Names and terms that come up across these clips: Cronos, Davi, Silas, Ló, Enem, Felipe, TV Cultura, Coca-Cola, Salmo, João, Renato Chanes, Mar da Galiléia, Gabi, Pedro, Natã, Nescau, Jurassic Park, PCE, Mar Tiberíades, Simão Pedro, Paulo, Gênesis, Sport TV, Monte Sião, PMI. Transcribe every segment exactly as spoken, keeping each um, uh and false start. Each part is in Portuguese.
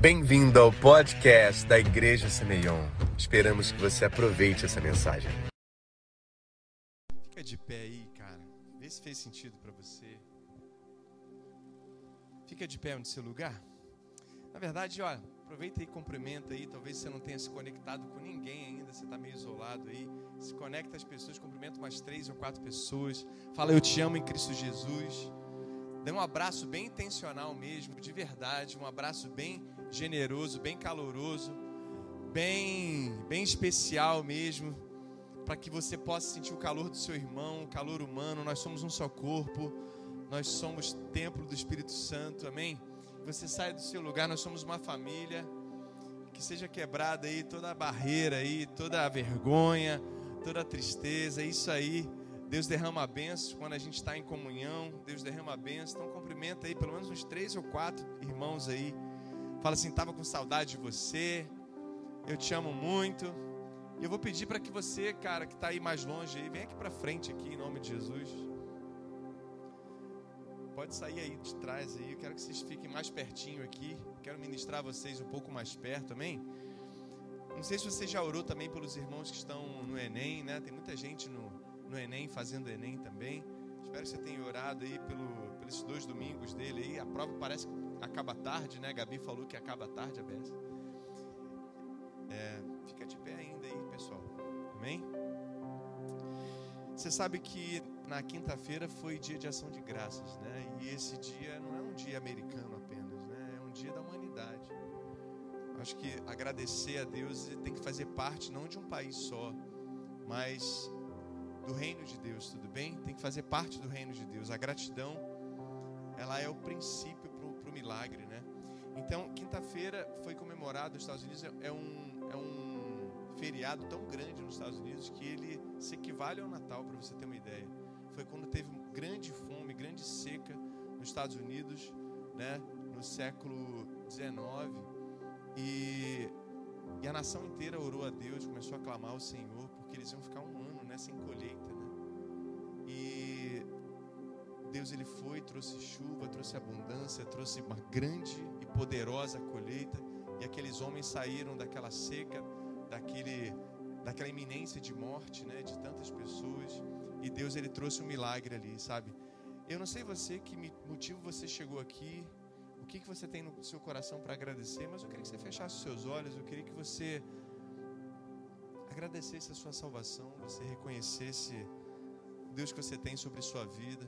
Bem-vindo ao podcast da Igreja Simeão. Esperamos que você aproveite essa mensagem. Fica de pé aí, cara. Vê se fez sentido pra você. Fica de pé no seu lugar. Na verdade, ó, aproveita e cumprimenta aí. Talvez você não tenha se conectado com ninguém ainda. Você tá meio isolado aí. Se conecta às pessoas. Cumprimenta umas três ou quatro pessoas. Fala, eu te amo em Cristo Jesus. Dê um abraço bem intencional mesmo, de verdade. Um abraço bem generoso, bem caloroso, bem, bem especial mesmo, para que você possa sentir o calor do seu irmão, o calor humano. Nós somos um só corpo, nós somos templo do Espírito Santo, amém? Você sai do seu lugar, nós somos uma família. Que seja quebrada aí toda a barreira aí, toda a vergonha, toda a tristeza, isso aí. Deus derrama a bênção quando a gente está em comunhão. Deus derrama a bênção. Então cumprimenta aí pelo menos uns três ou quatro irmãos aí. Fala assim, estava com saudade de você, eu te amo muito. E eu vou pedir para que você, cara, que está aí mais longe, aí, vem aqui para frente aqui, em nome de Jesus. Pode sair aí de trás aí, eu quero que vocês fiquem mais pertinho aqui. Quero ministrar vocês um pouco mais perto, amém? Não sei se você já orou também pelos irmãos que estão no Enem, né? Tem muita gente no, no Enem, fazendo Enem também. Espero que você tenha orado aí pelo, pelos dois domingos dele aí. A prova parece que acaba tarde, né? A Gabi falou que acaba tarde a beça. É, fica de pé ainda aí, pessoal. Amém? Você sabe que na quinta-feira foi dia de ação de graças, né? E esse dia não é um dia americano apenas, né? É um dia da humanidade. Acho que agradecer a Deus tem que fazer parte não de um país só, mas do reino de Deus, tudo bem? Tem que fazer parte do reino de Deus. A gratidão, ela é o princípio para o milagre, né? Então, quinta-feira foi comemorado nos Estados Unidos, é um, é um feriado tão grande nos Estados Unidos que ele se equivale ao Natal, para você ter uma ideia. Foi quando teve grande fome, grande seca nos Estados Unidos, né? No século dezenove, e, e a nação inteira orou a Deus, começou a clamar ao Senhor, porque eles iam ficar um ano, né, sem colheita, né? E Deus, ele foi, trouxe chuva, trouxe abundância, trouxe uma grande e poderosa colheita. E aqueles homens saíram daquela seca, daquele, daquela iminência de morte, né, de tantas pessoas. E Deus, ele trouxe um milagre ali, sabe? Eu não sei você, que motivo você chegou aqui, o que, que você tem no seu coração para agradecer, mas eu queria que você fechasse os seus olhos, eu queria que você agradecesse a sua salvação, você reconhecesse o Deus que você tem sobre a sua vida.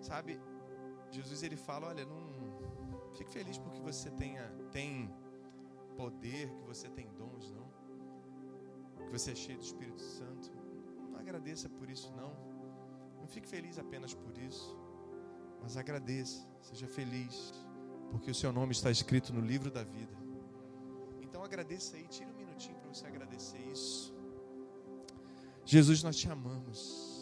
Sabe, Jesus, ele fala, olha, não fique feliz porque você tenha, tem poder, que você tem dons, não. Que você é cheio do Espírito Santo. Não agradeça por isso, não. Não fique feliz apenas por isso. Mas agradeça, seja feliz, porque o seu nome está escrito no livro da vida. Então agradeça aí, tira um minutinho para você agradecer isso. Jesus, nós te amamos.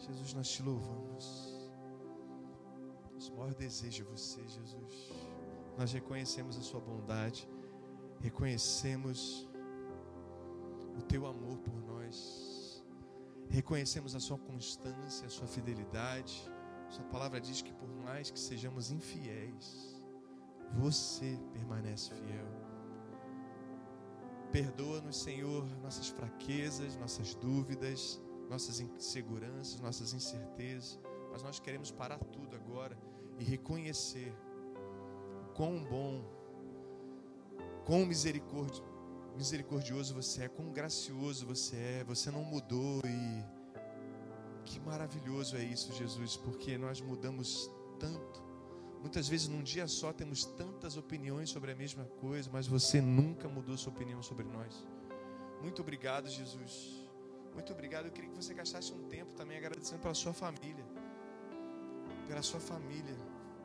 Jesus, nós te louvamos. Nosso maior desejo é você, Jesus. Nós reconhecemos a sua bondade, reconhecemos o teu amor por nós, reconhecemos a sua constância, a sua fidelidade. Sua palavra diz que por mais que sejamos infiéis, você permanece fiel. Perdoa-nos, Senhor, nossas fraquezas, nossas dúvidas, nossas inseguranças, nossas incertezas, mas nós queremos parar tudo agora e reconhecer quão bom, quão misericordi- misericordioso você é, quão gracioso você é, você não mudou. E que maravilhoso é isso, Jesus, porque nós mudamos tanto, muitas vezes num dia só temos tantas opiniões sobre a mesma coisa, mas você nunca mudou sua opinião sobre nós. Muito obrigado, Jesus. Muito obrigado. Eu queria que você gastasse um tempo também agradecendo pela sua família, pela sua família,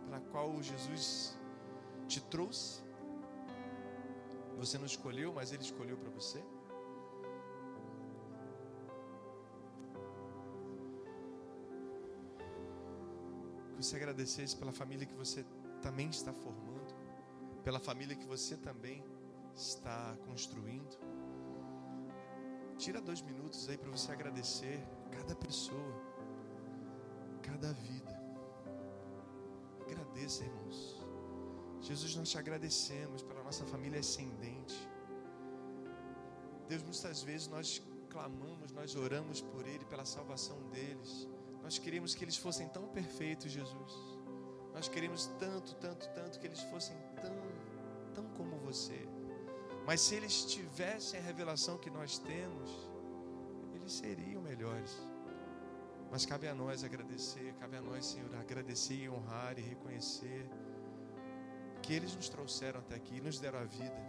pela qual Jesus te trouxe. Você não escolheu, mas Ele escolheu para você. Que você agradecesse pela família que você também está formando, pela família que você também está construindo. Tira dois minutos aí para você agradecer cada pessoa, cada vida. Agradeça, irmãos. Jesus, nós te agradecemos pela nossa família ascendente. Deus, muitas vezes nós clamamos, nós oramos por ele, pela salvação deles. Nós queríamos que eles fossem tão perfeitos, Jesus. Nós queríamos tanto, tanto, tanto que eles fossem tão, tão como você. Mas se eles tivessem a revelação que nós temos, eles seriam melhores. Mas cabe a nós agradecer, cabe a nós, Senhor, agradecer e honrar e reconhecer que eles nos trouxeram até aqui, nos deram a vida.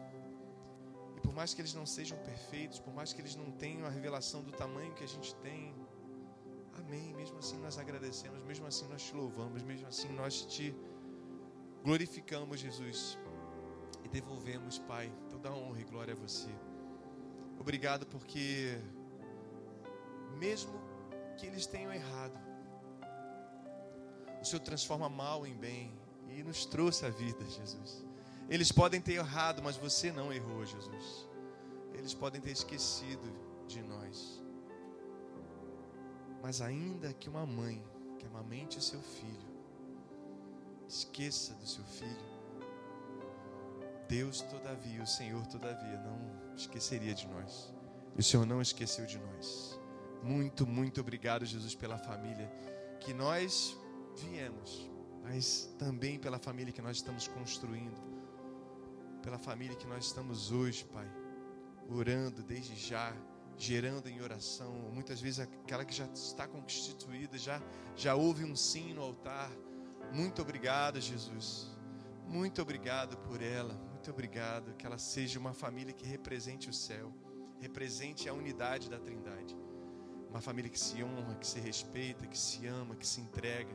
E por mais que eles não sejam perfeitos, por mais que eles não tenham a revelação do tamanho que a gente tem, amém, mesmo assim nós agradecemos, mesmo assim nós te louvamos, mesmo assim nós te glorificamos, Jesus, e devolvemos, Pai, toda a honra e glória a você. Obrigado, porque mesmo que eles tenham errado, o Senhor transforma mal em bem e nos trouxe a vida, Jesus. Eles podem ter errado, mas você não errou, Jesus. Eles podem ter esquecido de nós, mas ainda que uma mãe que amamente o seu filho esqueça do seu filho, Deus todavia, o Senhor todavia não esqueceria de nós. E o Senhor não esqueceu de nós. Muito, muito obrigado, Jesus, pela família que nós viemos, mas também pela família que nós estamos construindo, pela família que nós estamos hoje, Pai, orando desde já, gerando em oração, muitas vezes aquela que já está constituída, já, já houve um sim no altar. Muito obrigado, Jesus, muito obrigado por ela, muito obrigado, que ela seja uma família que represente o céu, represente a unidade da Trindade. Uma família que se honra, que se respeita, que se ama, que se entrega,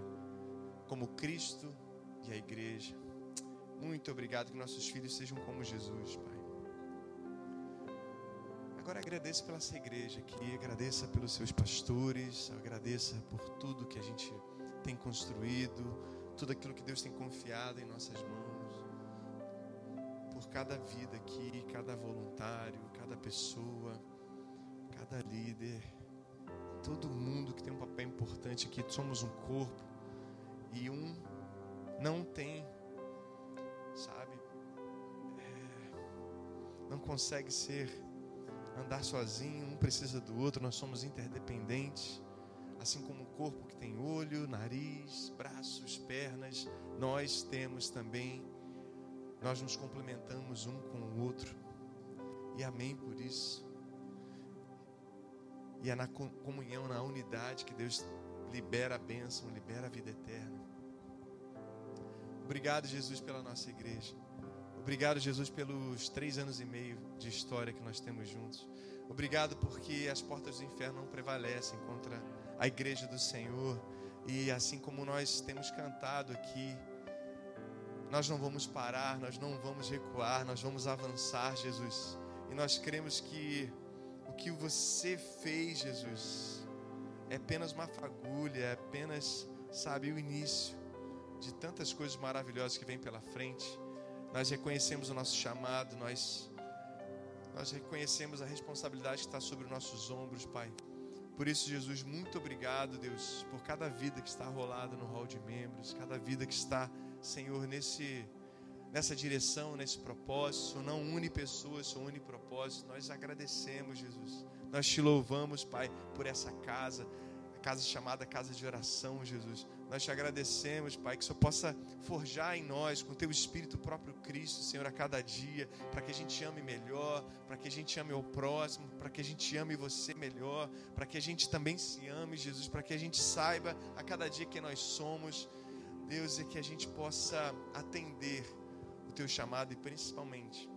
como Cristo e a igreja. Muito obrigado que nossos filhos sejam como Jesus, Pai. Agora agradeça pela essa igreja aqui, agradeça pelos seus pastores, agradeça por tudo que a gente tem construído, tudo aquilo que Deus tem confiado em nossas mãos, por cada vida aqui, cada voluntário, cada pessoa, cada líder, todo mundo que tem um papel importante aqui. Somos um corpo e um não tem, sabe, é, não consegue ser, andar sozinho, um precisa do outro. Nós somos interdependentes, assim como o corpo que tem olho, nariz, braços, pernas, nós temos também, nós nos complementamos um com o outro. E amém por isso. E é na comunhão, na unidade, que Deus libera a bênção, libera a vida eterna. Obrigado, Jesus, pela nossa igreja. Obrigado, Jesus, pelos três anos e meio de história que nós temos juntos. Obrigado porque as portas do inferno não prevalecem contra a igreja do Senhor. E assim como nós temos cantado aqui, nós não vamos parar, nós não vamos recuar, nós vamos avançar, Jesus. E nós cremos que o que você fez, Jesus, é apenas uma fagulha, é apenas, sabe, o início de tantas coisas maravilhosas que vêm pela frente. Nós reconhecemos o nosso chamado, nós, nós reconhecemos a responsabilidade que está sobre os nossos ombros, Pai. Por isso, Jesus, muito obrigado, Deus, por cada vida que está rolada no hall de membros, cada vida que está, Senhor, nesse... nessa direção, nesse propósito. Não une pessoas, só une propósito. Nós agradecemos, Jesus. Nós te louvamos, Pai, por essa casa, a casa chamada Casa de Oração, Jesus. Nós te agradecemos, Pai, que o Senhor possa forjar em nós, com o teu Espírito, o próprio Cristo, Senhor, a cada dia, para que a gente ame melhor, para que a gente ame o próximo, para que a gente ame você melhor, para que a gente também se ame, Jesus, para que a gente saiba a cada dia que nós somos, Deus, e que a gente possa atender o teu chamado, e principalmente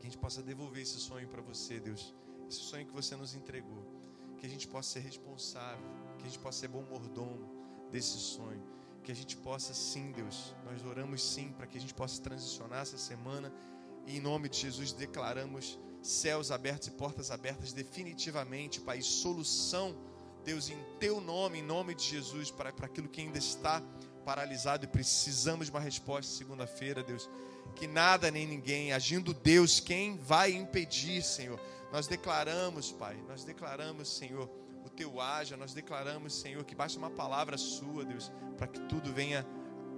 que a gente possa devolver esse sonho para você, Deus, esse sonho que você nos entregou, que a gente possa ser responsável, que a gente possa ser bom mordomo desse sonho, que a gente possa, sim, Deus, nós oramos, sim, para que a gente possa transicionar essa semana, e em nome de Jesus declaramos céus abertos e portas abertas definitivamente, Pai, solução, Deus, em teu nome, em nome de Jesus, para, para aquilo que ainda está paralisado e precisamos de uma resposta segunda-feira, Deus. Que nada nem ninguém, agindo Deus, quem vai impedir, Senhor? Nós declaramos, Pai, nós declaramos, Senhor, o teu haja, nós declaramos, Senhor, que basta uma palavra sua, Deus, para que tudo venha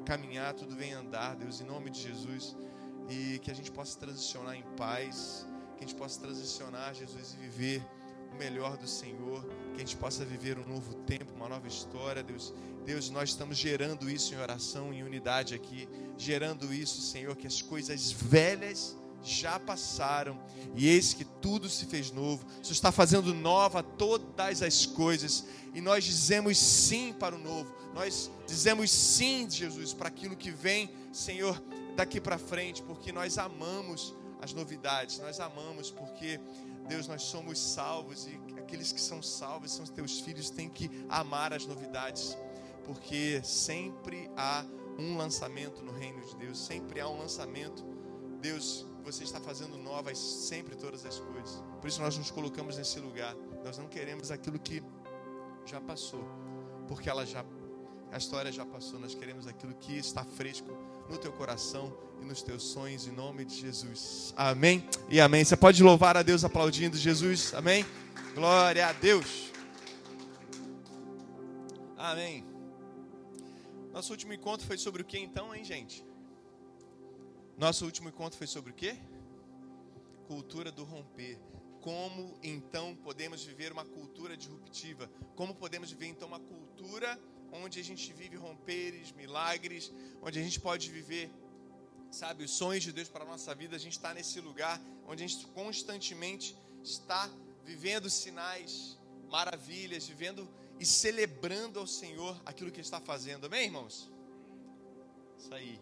caminhar, tudo vem andar, Deus, em nome de Jesus. E que a gente possa transicionar em paz, que a gente possa transicionar, Jesus, e viver o melhor do Senhor, que a gente possa viver um novo tempo, uma nova história, Deus. Deus, nós estamos gerando isso em oração, em unidade aqui, gerando isso, Senhor, que as coisas velhas já passaram e eis que tudo se fez novo. O Senhor está fazendo nova todas as coisas e nós dizemos sim para o novo, nós dizemos sim, Jesus, para aquilo que vem, Senhor, daqui para frente, porque nós amamos as novidades, nós amamos porque, Deus, nós somos salvos e aqueles que são salvos, são teus filhos, têm que amar as novidades, porque sempre há um lançamento no reino de Deus, sempre há um lançamento, Deus, você está fazendo novas sempre todas as coisas. Por isso nós nos colocamos nesse lugar. Nós não queremos aquilo que já passou, porque ela já, a história já passou. Nós queremos aquilo que está fresco no teu coração e nos teus sonhos, em nome de Jesus. Amém e amém. Você pode louvar a Deus aplaudindo Jesus. Amém. Glória a Deus. Amém. Nosso último encontro foi sobre o que então, hein, gente? Nosso último encontro foi sobre o quê? Cultura do romper. Como então podemos viver uma cultura disruptiva? Como podemos viver então uma cultura onde a gente vive romperes, milagres, onde a gente pode viver, sabe, os sonhos de Deus para a nossa vida? A gente está nesse lugar onde a gente constantemente está vivendo sinais, maravilhas, vivendo e celebrando ao Senhor aquilo que Ele está fazendo. Amém, irmãos? Isso aí.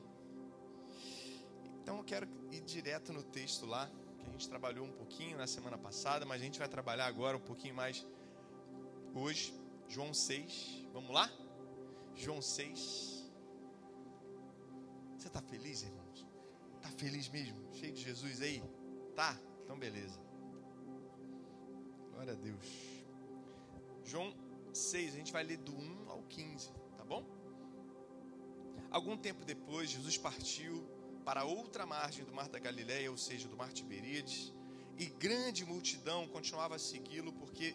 Então eu quero ir direto no texto lá, que a gente trabalhou um pouquinho na semana passada, mas a gente vai trabalhar agora um pouquinho mais hoje, João seis, vamos lá? João seis, você está feliz, irmãos? Está feliz mesmo? Cheio de Jesus aí? Tá? Então beleza, glória a Deus. João seis, a gente vai ler do um ao quinze, tá bom? Algum tempo depois, Jesus partiu para outra margem do Mar da Galiléia, ou seja, do Mar Tiberíades, e grande multidão continuava a segui-lo, porque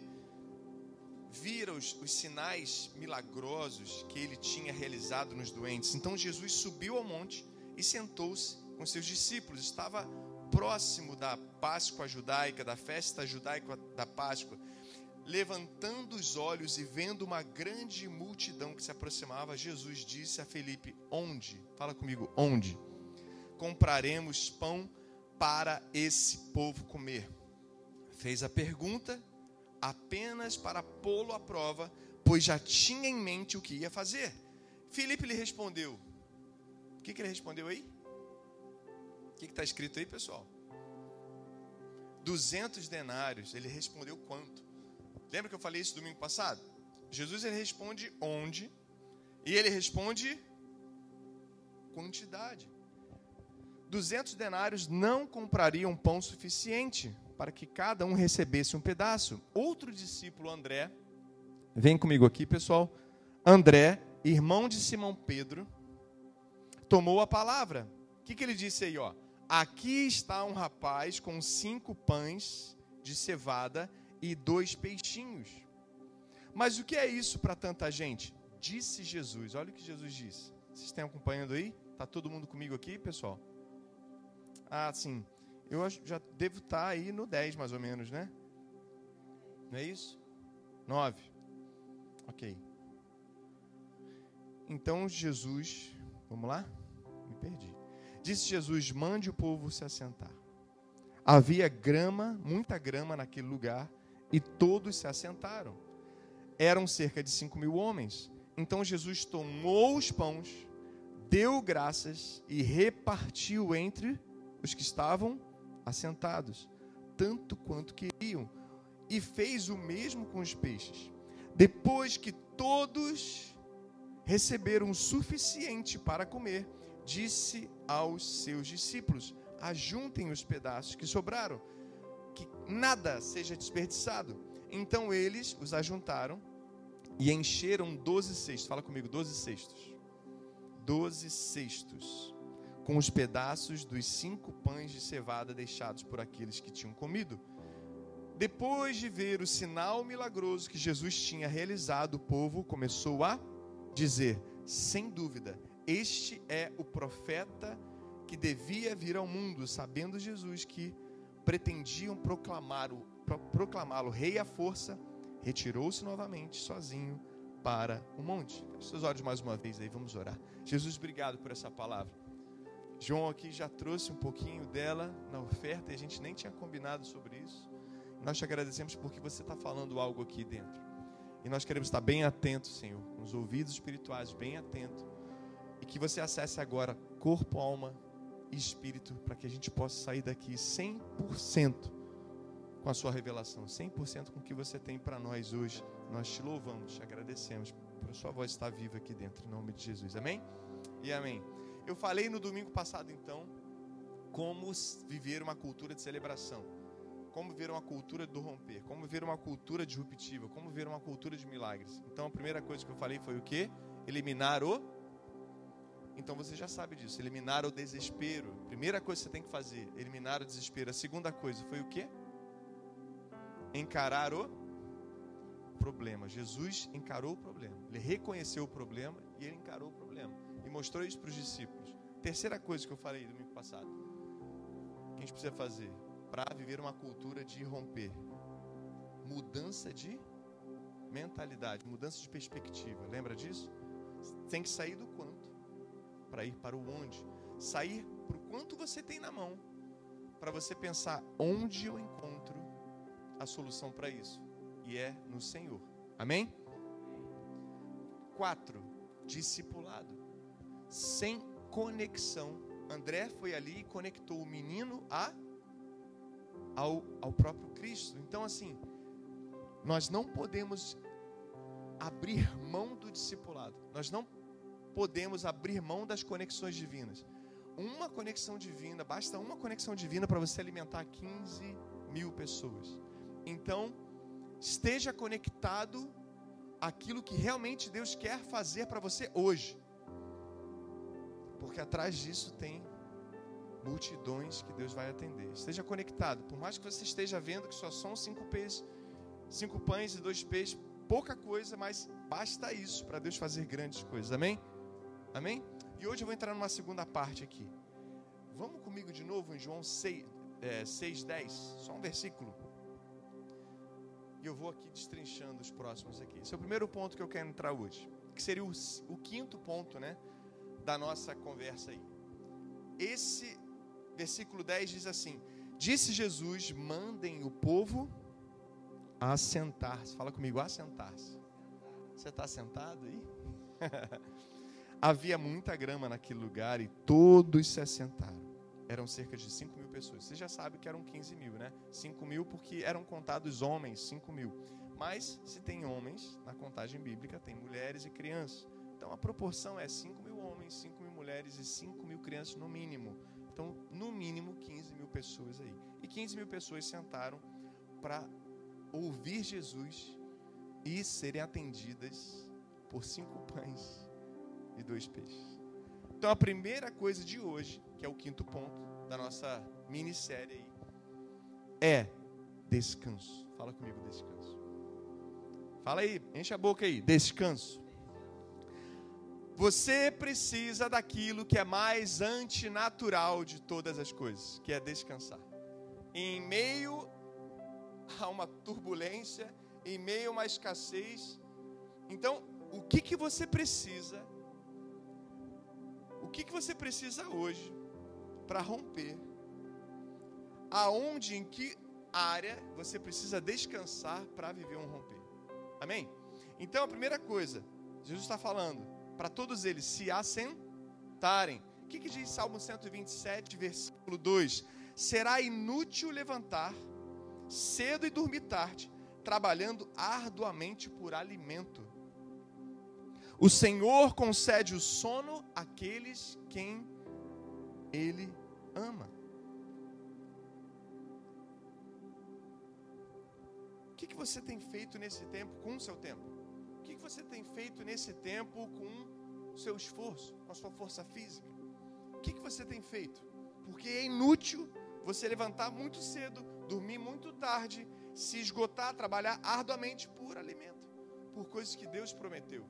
vira os, os sinais milagrosos que ele tinha realizado nos doentes. Então Jesus subiu ao monte e sentou-se com seus discípulos. Estava próximo da Páscoa judaica, da festa judaica da Páscoa. Levantando os olhos e vendo uma grande multidão que se aproximava, Jesus disse a Felipe: onde? Fala comigo, onde? Compraremos pão para esse povo comer. Fez a pergunta apenas para pô-lo à prova, pois já tinha em mente o que ia fazer. Felipe lhe respondeu. O que, que ele respondeu aí? O que está escrito aí, pessoal? duzentos denários. Ele respondeu quanto? Lembra que eu falei isso domingo passado? Jesus, ele responde onde? E ele responde quantidade. duzentos denários não comprariam pão suficiente para que cada um recebesse um pedaço. Outro discípulo, André, vem comigo aqui, pessoal. André, irmão de Simão Pedro, tomou a palavra. O que, que ele disse aí? Ó? Aqui está um rapaz com cinco pães de cevada e dois peixinhos. Mas o que é isso para tanta gente? Disse Jesus. Olha o que Jesus disse. Vocês estão acompanhando aí? Está todo mundo comigo aqui, pessoal? Ah, sim. Eu já devo estar aí no dez, mais ou menos, né? Não é isso? nove. Ok. Então Jesus... Vamos lá? Me perdi. Disse Jesus: mande o povo se assentar. Havia grama, muita grama naquele lugar, e todos se assentaram. Eram cerca de cinco mil homens. Então Jesus tomou os pães, deu graças e repartiu entre os que estavam assentados, tanto quanto queriam, e fez o mesmo com os peixes. Depois que todos receberam o suficiente para comer, disse aos seus discípulos: ajuntem os pedaços que sobraram, que nada seja desperdiçado. Então eles os ajuntaram e encheram doze cestos. Fala comigo, doze cestos. Doze cestos. Com os pedaços dos cinco pães de cevada deixados por aqueles que tinham comido. Depois de ver o sinal milagroso que Jesus tinha realizado, o povo começou a dizer: sem dúvida, Este é o profeta que devia vir ao mundo, sabendo Jesus que pretendiam proclamá-lo, pro, proclamá-lo rei à força, retirou-se novamente sozinho para o monte. Seus olhos mais uma vez aí, vamos orar. Jesus, obrigado por essa palavra. João aqui já trouxe um pouquinho dela na oferta e a gente nem tinha combinado sobre isso. Nós te agradecemos porque você está falando algo aqui dentro. E nós queremos estar bem atentos, Senhor, com os ouvidos espirituais bem atentos. E que você acesse agora corpo, alma e espírito, para que a gente possa sair daqui cem por cento com a sua revelação, cem por cento com o que você tem para nós hoje. Nós te louvamos, te agradecemos por a sua voz estar viva aqui dentro, em nome de Jesus. Amém? E amém. Eu falei no domingo passado, então, como viver uma cultura de celebração, como viver uma cultura do romper, como viver uma cultura disruptiva, como viver uma cultura de milagres. Então, a primeira coisa que eu falei foi o quê? Eliminar o... Então, você já sabe disso. Eliminar o desespero. Primeira coisa que você tem que fazer, eliminar o desespero. A segunda coisa foi o quê? Encarar o problema. Jesus encarou o problema. Ele reconheceu o problema e ele encarou o problema. E mostrou isso para os discípulos. Terceira coisa que eu falei domingo passado, que a gente precisa fazer para viver uma cultura de romper: mudança de mentalidade, mudança de perspectiva. Lembra disso? Tem que sair do quanto para ir para o onde. Sair para o quanto você tem na mão, para você pensar onde eu encontro a solução para isso. E é no Senhor. Amém? Quatro, discipulado. Sem conexão. André foi ali e conectou o menino a, ao, ao próprio Cristo. Então, assim, nós não podemos abrir mão do discipulado. Nós não podemos abrir mão das conexões divinas. Uma conexão divina, basta uma conexão divina para você alimentar quinze mil pessoas. Então, esteja conectado àquilo que realmente Deus quer fazer para você hoje, porque atrás disso tem multidões que Deus vai atender. Esteja conectado. Por mais que você esteja vendo que só são cinco peixes, cinco pães e dois peixes, pouca coisa, mas basta isso para Deus fazer grandes coisas. Amém? Amém? E hoje eu vou entrar numa segunda parte aqui. Vamos comigo de novo em João seis, dez, só um versículo. E eu vou aqui destrinchando os próximos aqui. Esse é o primeiro ponto que eu quero entrar hoje, que seria o, o quinto ponto, né, da nossa conversa aí. Esse versículo dez diz assim: disse Jesus, mandem o povo a assentar-se. Fala comigo, assentar-se. Você está sentado aí? Havia muita grama naquele lugar e todos se assentaram. Eram cerca de cinco mil pessoas. Você já sabe que eram quinze mil, né? cinco mil porque eram contados homens, cinco mil. Mas se tem homens, na contagem bíblica, tem mulheres e crianças. Então a proporção é cinco mil homens, cinco mil mulheres e cinco mil crianças no mínimo. Então, no mínimo, quinze mil pessoas aí. E quinze mil pessoas sentaram para ouvir Jesus e serem atendidas por cinco pães e dois peixes. Então a primeira coisa de hoje, que é o quinto ponto da nossa minissérie aí, é descanso. Fala comigo, descanso. Fala aí, enche a boca aí, descanso. Você precisa daquilo que é mais antinatural de todas as coisas, que é descansar. Em meio a uma turbulência, em meio a uma escassez. Então, o que que você precisa? O que que você precisa hoje para romper? Aonde, em que área você precisa descansar para viver um romper? Amém? Então, a primeira coisa, Jesus está falando para todos eles se assentarem. O que que diz Salmo cento e vinte e sete, versículo dois? Será inútil levantar cedo e dormir tarde, trabalhando arduamente por alimento. O Senhor concede o sono àqueles quem Ele ama. O que que você tem feito nesse tempo com o seu tempo? O que que você tem feito nesse tempo com o seu esforço, com a sua força física? O que que você tem feito? Porque é inútil você levantar muito cedo, dormir muito tarde, se esgotar, trabalhar arduamente por alimento, por coisas que Deus prometeu.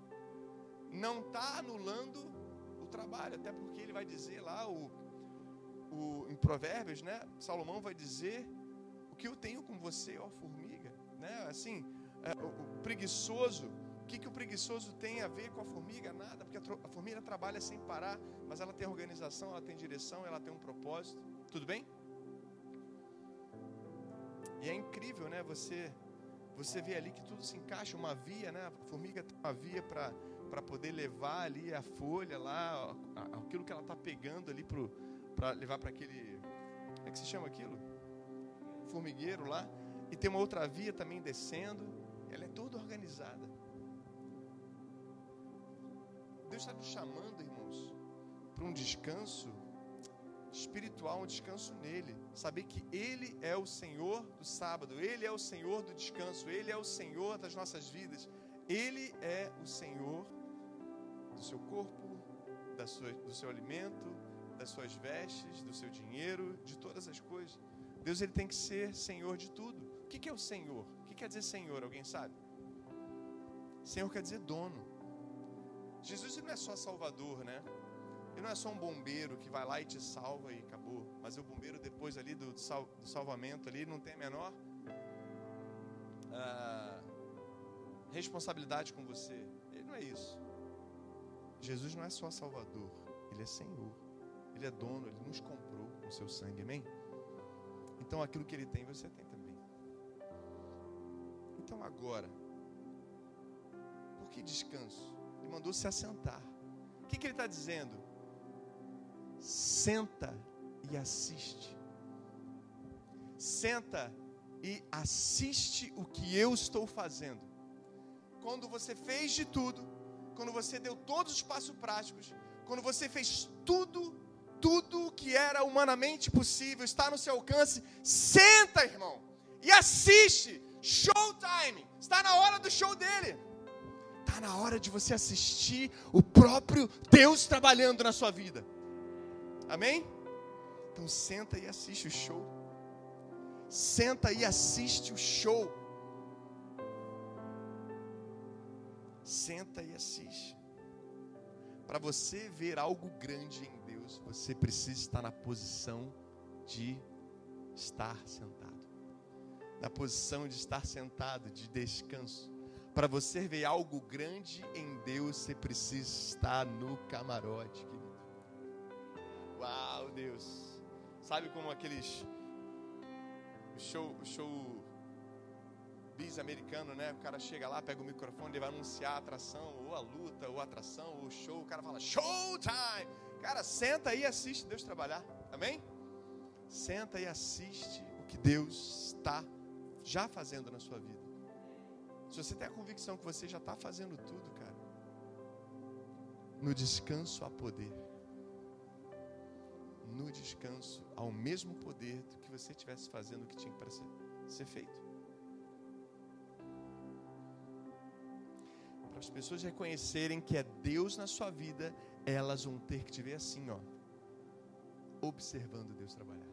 Não está anulando o trabalho, até porque ele vai dizer lá o, o, em Provérbios, né? Salomão vai dizer o que eu tenho com você, ó formiga, né? Assim, é, o, o preguiçoso, o que, que o preguiçoso tem a ver com a formiga? Nada, porque a, a formiga trabalha sem parar, mas ela tem organização, ela tem direção, ela tem um propósito, tudo bem? E é incrível, né? Você, você vê ali que tudo se encaixa, uma via, né? A formiga tem uma via para para poder levar ali a folha lá, aquilo que ela está pegando ali para levar para aquele, como é que se chama aquilo? Formigueiro lá. E tem uma outra via também descendo. Ela é toda organizada. Deus está nos chamando, irmãos, para um descanso espiritual, um descanso nele. Saber que Ele é o Senhor do sábado, Ele é o Senhor do descanso, Ele é o Senhor das nossas vidas, Ele é o Senhor do seu corpo, da sua, do seu alimento, das suas vestes, do seu dinheiro, de todas as coisas. Deus, Ele tem que ser Senhor de tudo. O que é o Senhor? O que quer dizer Senhor? Alguém sabe? Senhor quer dizer dono. Jesus, Ele não é só Salvador, né? Ele não é só um bombeiro que vai lá e te salva e acabou. Mas o bombeiro depois ali do, sal, do salvamento ali não tem a menor ah, responsabilidade com você. Ele não é isso. Jesus não é só Salvador, Ele é Senhor, Ele é dono, Ele nos comprou com seu sangue, amém? Então aquilo que Ele tem, você tem também. Então agora, por que descanso? Ele mandou se assentar. O que, que Ele está dizendo? Senta e assiste. Senta e assiste o que eu estou fazendo. Quando você fez de tudo, quando você deu todos os passos práticos, quando você fez tudo, tudo que era humanamente possível, está no seu alcance, senta, irmão, e assiste. Showtime, está na hora do show dele. Está na hora de você assistir o próprio Deus trabalhando na sua vida. Amém? Então senta e assiste o show. Senta e assiste o show. Senta e assiste. Para você ver algo grande em Deus, você precisa estar na posição de estar sentado. Na posição de estar sentado, de descanso. Para você ver algo grande em Deus, você precisa estar no camarote, querido. Uau, Deus. Sabe como aqueles show, show americano, né? O cara chega lá, pega o microfone, ele vai anunciar a atração, ou a luta, ou a atração, ou o show. O cara fala, showtime! Cara, senta e assiste Deus trabalhar. Amém? Senta e assiste o que Deus está já fazendo na sua vida. Se você tem a convicção que você já está fazendo tudo, cara, no descanso há poder. No descanso há o mesmo poder do que você estivesse fazendo o que tinha para ser, ser feito. As pessoas reconhecerem que é Deus na sua vida, elas vão ter que te ver assim, ó, observando Deus trabalhar.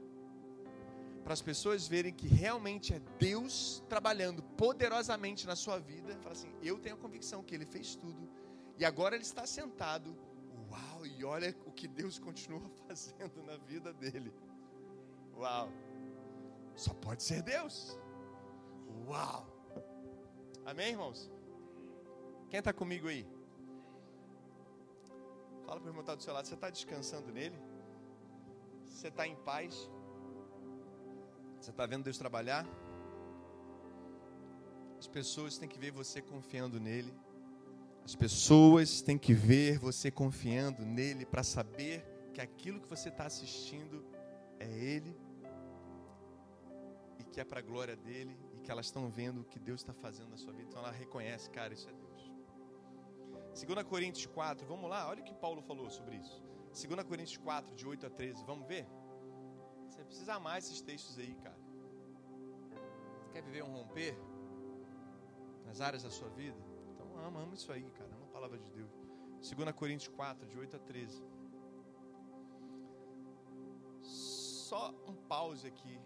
Para as pessoas verem que realmente é Deus trabalhando poderosamente na sua vida, fala assim, eu tenho a convicção que Ele fez tudo e agora Ele está sentado. Uau, e olha o que Deus continua fazendo na vida dele. Uau, só pode ser Deus. Uau. Amém, irmãos? Quem está comigo aí? Fala para o irmão que está do seu lado. Você está descansando nele? Você está em paz? Você está vendo Deus trabalhar? As pessoas têm que ver você confiando nele. As pessoas têm que ver você confiando nele para saber que aquilo que você está assistindo é ele e que é para a glória dele e que elas estão vendo o que Deus está fazendo na sua vida. Então ela reconhece, cara, isso é Deus. dois Coríntios quatro, vamos lá, olha o que Paulo falou sobre isso. dois Coríntios quatro, de oito a treze, vamos ver? Você precisa amar esses textos aí, cara. Você quer viver um romper nas áreas da sua vida? Então ama, ama isso aí, cara, ama a palavra de Deus. dois Coríntios quatro, de oito a treze. Só um pause aqui.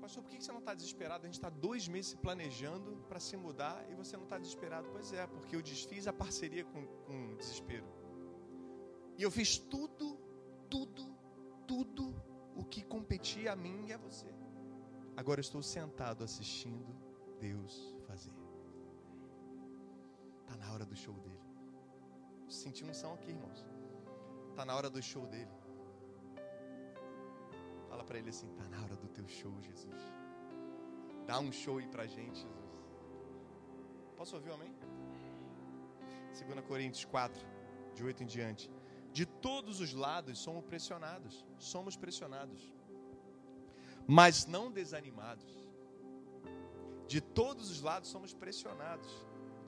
Pastor, por que você não está desesperado? A gente está dois meses se planejando para se mudar e você não está desesperado. Pois é, porque eu desfiz a parceria com, com o desespero. E eu fiz tudo, tudo, tudo o que competia a mim e a você. Agora eu estou sentado assistindo Deus fazer. Está na hora do show dele. Senti unção aqui, irmãos. Está na hora do show dele. Fala para ele assim: está na hora do teu show, Jesus. Dá um show aí para a gente, Jesus. Posso ouvir o amém? dois Coríntios quatro, de oito em diante. De todos os lados somos pressionados. Somos pressionados. Mas não desanimados. De todos os lados somos pressionados.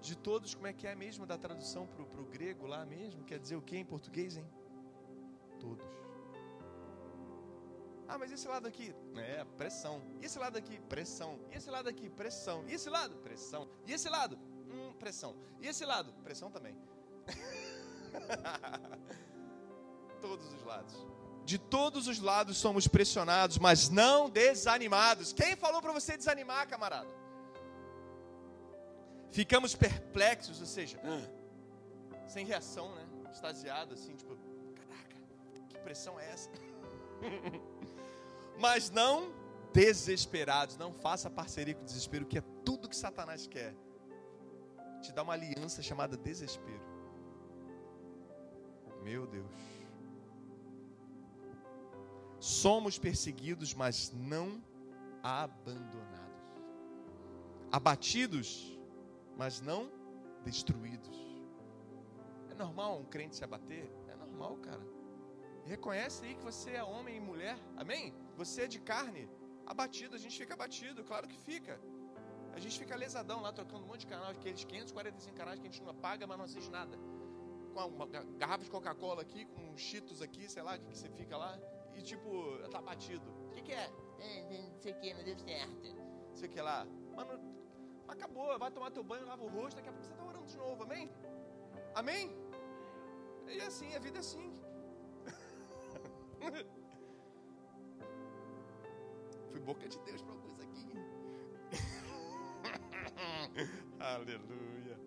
De todos, como é que é mesmo da tradução para o grego lá mesmo? Quer dizer o que em português, hein? Todos. Ah, mas esse lado aqui, é, pressão. E esse lado aqui, pressão. E esse lado aqui, pressão. E esse lado, pressão. E esse lado, hum, pressão. E esse lado, pressão também. Todos os lados. De todos os lados somos pressionados, mas não desanimados. Quem falou para você desanimar, camarada? Ficamos perplexos, ou seja, ah, sem reação, né? Extasiado, assim, tipo, caraca, que pressão é essa? Mas não desesperados. Não faça parceria com o desespero, que é tudo que Satanás quer. Te dá uma aliança chamada desespero. Meu Deus. Somos perseguidos, mas não abandonados. Abatidos, mas não destruídos. É normal um crente se abater? É normal, cara. Reconhece aí que você é homem e mulher, amém? Você é de carne, abatido, a gente fica abatido, claro que fica. A gente fica lesadão lá, trocando um monte de canal, aqueles quinhentos e quarenta e cinco canais que a gente não apaga, mas não assiste nada. Com uma garrafa de Coca-Cola aqui, com um Cheetos aqui, sei lá, o que, que você fica lá, e tipo, tá abatido. O que, que é? Não sei o que, não deu certo. Não sei o que lá. Mano, acabou, vai tomar teu banho, lava o rosto, daqui a pouco você tá orando de novo, amém? Amém? E assim, a vida é assim. Fui boca de Deus para alguns aqui. Aleluia.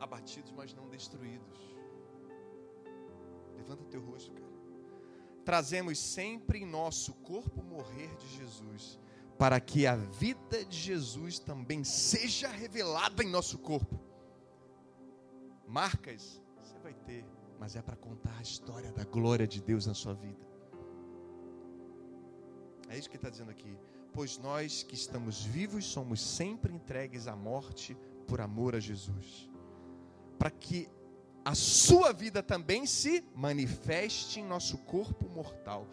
Abatidos, mas não destruídos. Levanta teu rosto, cara. Trazemos sempre em nosso corpo morrer de Jesus, para que a vida de Jesus também seja revelada em nosso corpo. Marcas você vai ter, mas é para contar a história da glória de Deus na sua vida. É isso que está dizendo aqui. Pois nós que estamos vivos somos sempre entregues à morte por amor a Jesus, para que a sua vida também se manifeste em nosso corpo mortal,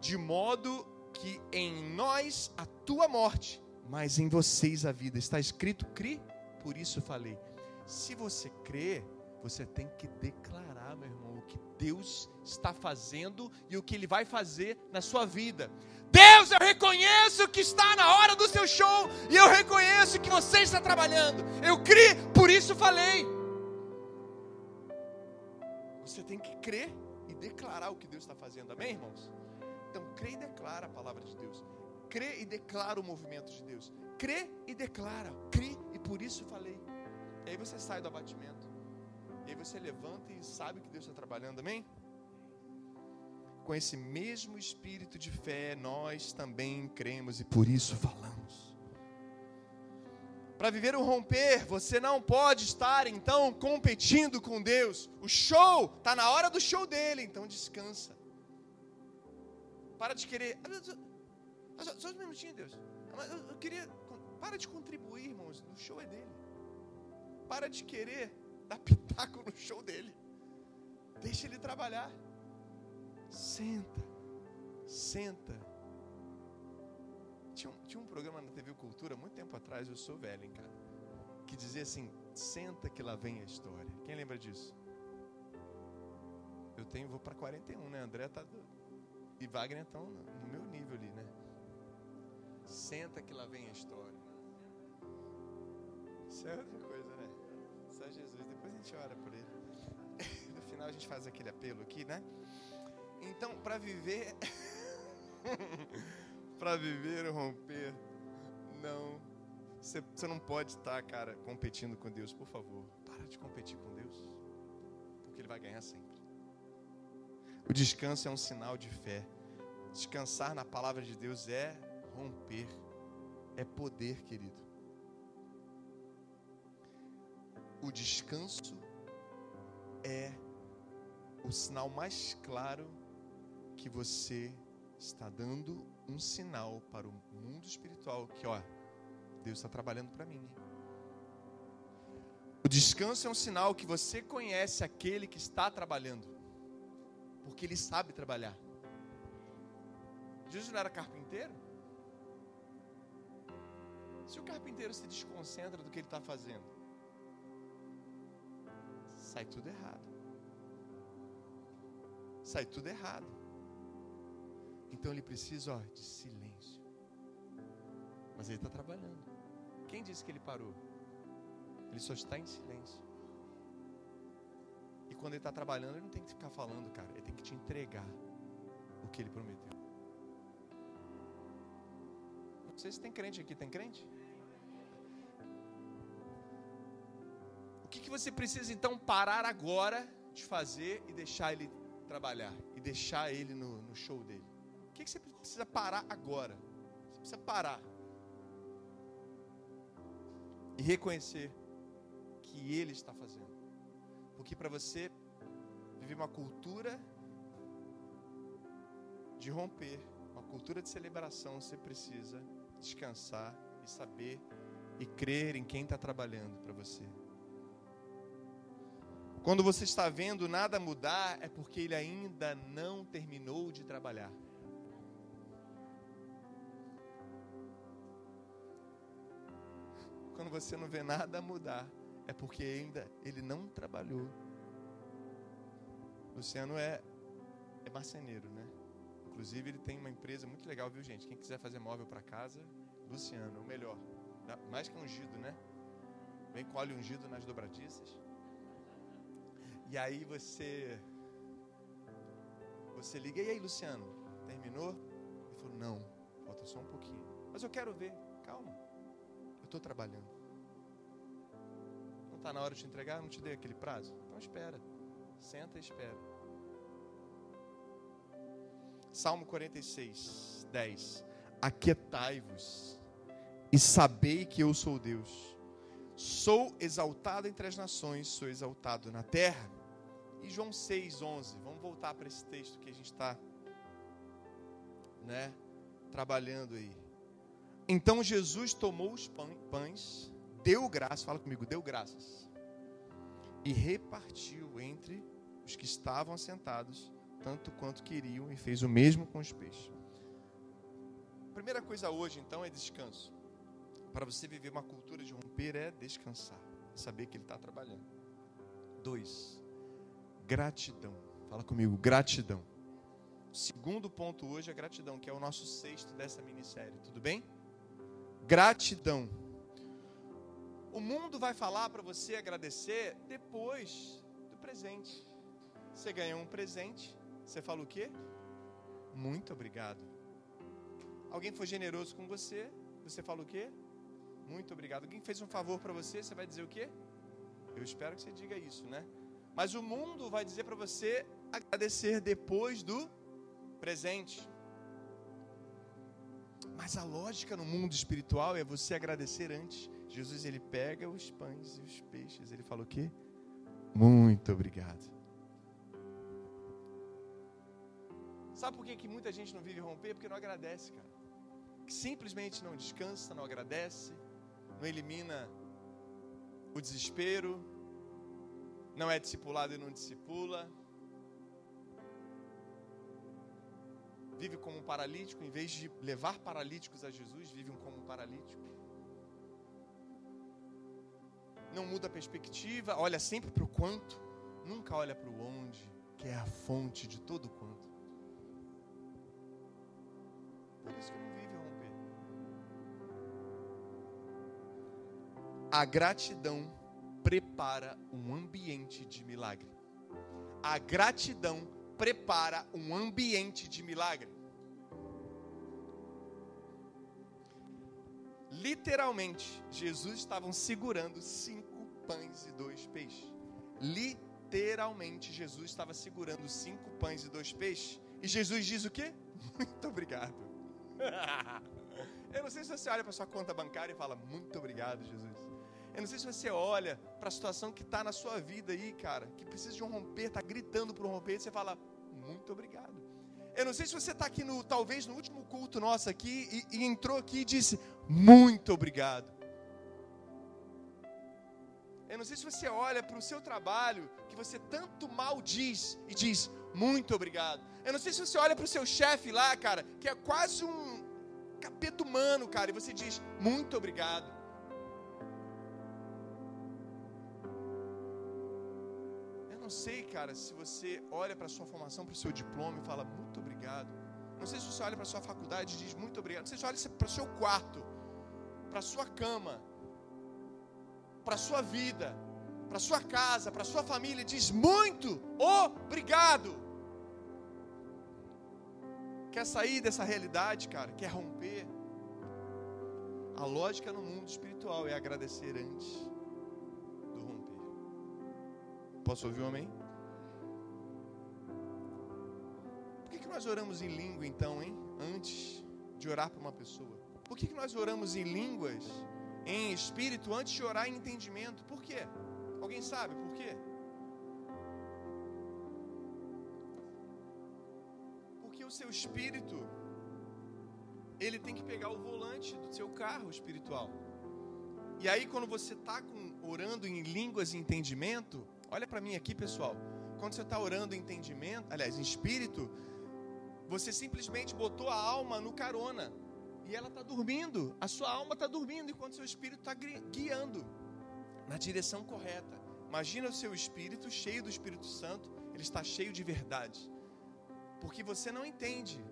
de modo que em nós a tua morte, mas em vocês a vida. Está escrito: cri, por isso falei. Se você crê, você tem que declarar, meu irmão, o que Deus está fazendo e o que Ele vai fazer na sua vida. Deus, eu reconheço que está na hora do seu show, e eu reconheço que você está trabalhando. Eu criei, por isso falei. Você tem que crer e declarar o que Deus está fazendo, amém, irmãos? Então, crê e declara a palavra de Deus. Crê e declara o movimento de Deus. Crê e declara. Crê e por isso falei. E aí você sai do abatimento. E aí você levanta e sabe que Deus está trabalhando, amém? Com esse mesmo espírito de fé, nós também cremos e por isso falamos. Para viver o romper, você não pode estar, então, competindo com Deus. O show, está na hora do show dele, então descansa. Para de querer... Só, só um minutinho, Deus. Eu queria... Para de contribuir, irmãos, o show é dele. Para de querer... Dá pitaco no show dele. Deixa ele trabalhar. Senta. Senta. Tinha um, tinha um programa na T V Cultura, muito tempo atrás, eu sou velho, hein, cara? Que dizia assim: senta que lá vem a história. Quem lembra disso? Eu tenho, vou para quarenta e um, né? André tá do, e Wagner estão no meu nível ali, né? Senta que lá vem a história. Isso é outra coisa, né? Só Jesus, depois a gente ora por ele. No final a gente faz aquele apelo aqui, né? Então, para viver para viver o romper, não, você não pode estar, cara, competindo com Deus. Por favor, para de competir com Deus. que ele vai ganhar sempre. O descanso é um sinal de fé. Descansar na palavra de Deus é romper, é poder, querido. O descanso é o sinal mais claro que você está dando um sinal para o mundo espiritual que, ó, Deus está trabalhando para mim. O descanso é um sinal que você conhece aquele que está trabalhando, porque ele sabe trabalhar. Jesus não era carpinteiro? Se o carpinteiro se desconcentra do que ele está fazendo, sai tudo errado. Sai tudo errado. Então ele precisa, ó, de silêncio. Mas ele está trabalhando. Quem disse que ele parou? Ele só está em silêncio. E quando ele está trabalhando, ele não tem que ficar falando, cara. Ele tem que te entregar o que ele prometeu. Não sei se tem crente aqui. Tem crente? O que, que você precisa então parar agora de fazer e deixar ele trabalhar? E deixar ele no, no show dele? O que, que você precisa parar agora? Você precisa parar. E reconhecer que ele está fazendo. Porque para você viver uma cultura de romper, uma cultura de celebração, você precisa descansar e saber e crer em quem está trabalhando para você. Quando você está vendo nada mudar, é porque ele ainda não terminou de trabalhar. Quando você não vê nada mudar, é porque ainda ele não trabalhou. Luciano é, é marceneiro, né? Inclusive ele tem uma empresa muito legal, viu, gente? Quem quiser fazer móvel para casa, Luciano, o melhor. Mais que ungido, né? Vem com óleo ungido nas dobradiças. E aí você... Você liga, e aí, Luciano, terminou? Ele falou, não, falta só um pouquinho. Mas eu quero ver, calma. Estou trabalhando. Não está na hora de te entregar? Não te dei aquele prazo? Então espera. Senta e espera. Salmo quarenta e seis, dez. Aquietai-vos e sabei que eu sou Deus. Sou exaltado entre as nações, sou exaltado na terra. E João seis, onze. Vamos voltar para esse texto que a gente está, né, trabalhando aí. Então Jesus tomou os pães, deu graças, fala comigo, deu graças, e repartiu entre os que estavam assentados, tanto quanto queriam, e fez o mesmo com os peixes. A primeira coisa hoje, então, é descanso. Para você viver uma cultura de romper é descansar, saber que ele está trabalhando. Dois, gratidão. Fala comigo, gratidão. O segundo ponto hoje é gratidão, que é o nosso sexto dessa minissérie, tudo bem? Gratidão. O mundo vai falar para você agradecer depois do presente. Você ganhou um presente, você fala o quê? Muito obrigado. Alguém foi generoso com você, você fala o quê? Muito obrigado. Alguém fez um favor para você, você vai dizer o quê? Eu espero que você diga isso, né? Mas o mundo vai dizer para você agradecer depois do presente. Mas a lógica no mundo espiritual é você agradecer antes. Jesus, ele pega os pães e os peixes. Ele fala o quê? Muito obrigado. Sabe por que, que muita gente não vive romper? Porque não agradece, cara. Que simplesmente não descansa, não agradece, não elimina o desespero, não é discipulado e não discipula. Vive como um paralítico, em vez de levar paralíticos a Jesus, vive como um paralítico. Não muda a perspectiva, olha sempre para o quanto, nunca olha para o onde, que é a fonte de todo o quanto. Por isso que não vive romper. A gratidão prepara um ambiente de milagre. A gratidão prepara um ambiente de milagre. Literalmente, Jesus estavam segurando cinco pães e dois peixes. literalmente Jesus estava segurando cinco pães e dois peixes. E Jesus diz o quê? Muito obrigado. Eu não sei se você olha para sua conta bancária e fala, muito obrigado, Jesus. Eu não sei se você olha para a situação que está na sua vida aí, cara, que precisa de um romper, está gritando para um romper, e você fala, muito obrigado. Eu não sei se você está aqui, no, talvez, no último culto nosso aqui, e, e entrou aqui e disse, muito obrigado. Eu não sei se você olha para o seu trabalho, que você tanto mal diz, e diz, muito obrigado. Eu não sei se você olha para o seu chefe lá, cara, que é quase um capeta humano, cara, e você diz, muito obrigado. Eu não sei, cara, se você olha para a sua formação, para o seu diploma e fala, muito obrigado. Eu não sei se você olha para a sua faculdade e diz, muito obrigado. Eu não sei se você olha para o seu quarto, para a sua cama, para a sua vida, para a sua casa, para a sua família, diz muito obrigado. Quer sair dessa realidade, cara? Quer romper? A lógica no mundo espiritual é agradecer antes do romper. Posso ouvir um amém? Por que que nós oramos em língua então, hein? Antes de orar para uma pessoa? Por que que nós oramos em línguas, em espírito, antes de orar em entendimento? Por quê? Alguém sabe por quê? Porque o seu espírito, ele tem que pegar o volante do seu carro espiritual. E aí quando você está orando em línguas e entendimento, olha para mim aqui, pessoal. Quando você está orando em entendimento, aliás, em espírito, você simplesmente botou a alma no carona. E ela está dormindo, a sua alma está dormindo, enquanto seu espírito está guiando na direção correta. Imagina o seu espírito cheio do Espírito Santo, ele está cheio de verdade. Porque você não entende,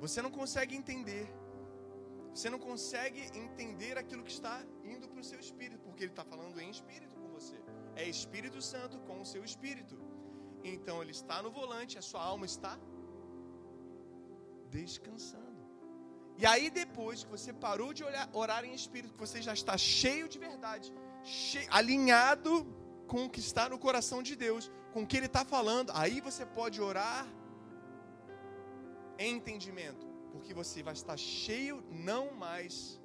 você não consegue entender, você não consegue entender aquilo que está indo para o seu espírito, porque ele está falando em espírito com você. É Espírito Santo com o seu espírito. Então ele está no volante, a sua alma está descansando. E aí depois que você parou de olhar, orar em espírito, que você já está cheio de verdade, cheio, alinhado com o que está no coração de Deus, com o que Ele está falando, aí você pode orar em entendimento, porque você vai estar cheio não mais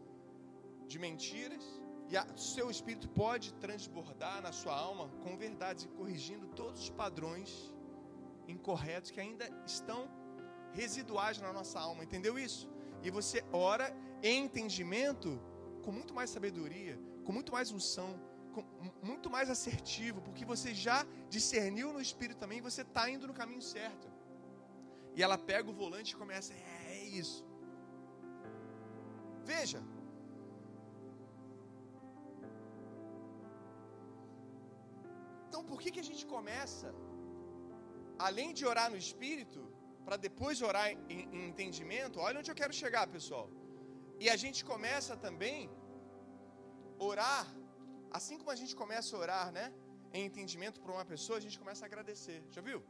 de mentiras, e o seu espírito pode transbordar na sua alma com verdades e corrigindo todos os padrões incorretos que ainda estão residuais na nossa alma, entendeu isso? E você ora em entendimento com muito mais sabedoria, com muito mais unção, com muito mais assertivo, porque você já discerniu no Espírito também, você está indo no caminho certo. E ela pega o volante e começa, é, é isso. Veja. Então por que que a gente começa, além de orar no Espírito, para depois orar em, em entendimento? Olha onde eu quero chegar, pessoal. E a gente começa também orar, assim como a gente começa a orar, né, em entendimento para uma pessoa, a gente começa a agradecer. Já viu?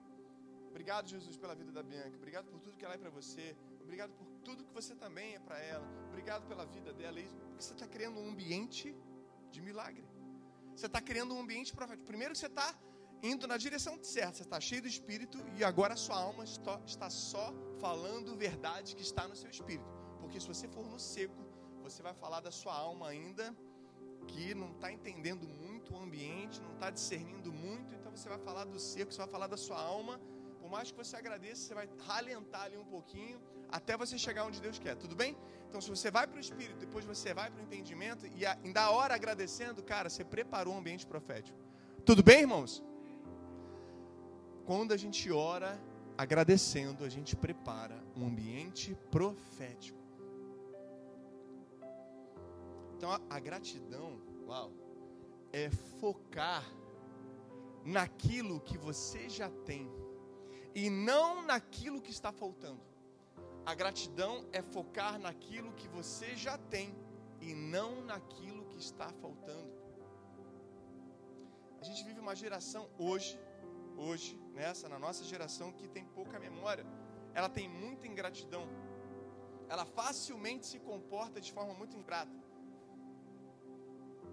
Obrigado, Jesus, pela vida da Bianca. Obrigado por tudo que ela é para você. Obrigado por tudo que você também é para ela. Obrigado pela vida dela. Porque você está criando um ambiente de milagre. Você está criando um ambiente profético. Primeiro que você está indo na direção certa, você está cheio do Espírito e agora a sua alma está só falando verdade que está no seu Espírito. Porque se você for no seco, você vai falar da sua alma ainda que não está entendendo muito o ambiente, não está discernindo muito, então você vai falar do seco, você vai falar da sua alma. Por mais que você agradeça, você vai ralentar ali um pouquinho até você chegar onde Deus quer, tudo bem? Então se você vai para o Espírito, depois você vai para o entendimento e ainda a hora agradecendo, cara, você preparou um ambiente profético. Tudo bem, irmãos? Quando a gente ora agradecendo, a gente prepara um ambiente profético. Então a, a gratidão, uau, é focar naquilo que você já tem e não naquilo que está faltando. A gratidão é focar naquilo que você já tem e não naquilo que está faltando. A gente vive uma geração hoje, Hoje, nessa, na nossa geração, que tem pouca memória, ela tem muita ingratidão, ela facilmente se comporta de forma muito ingrata.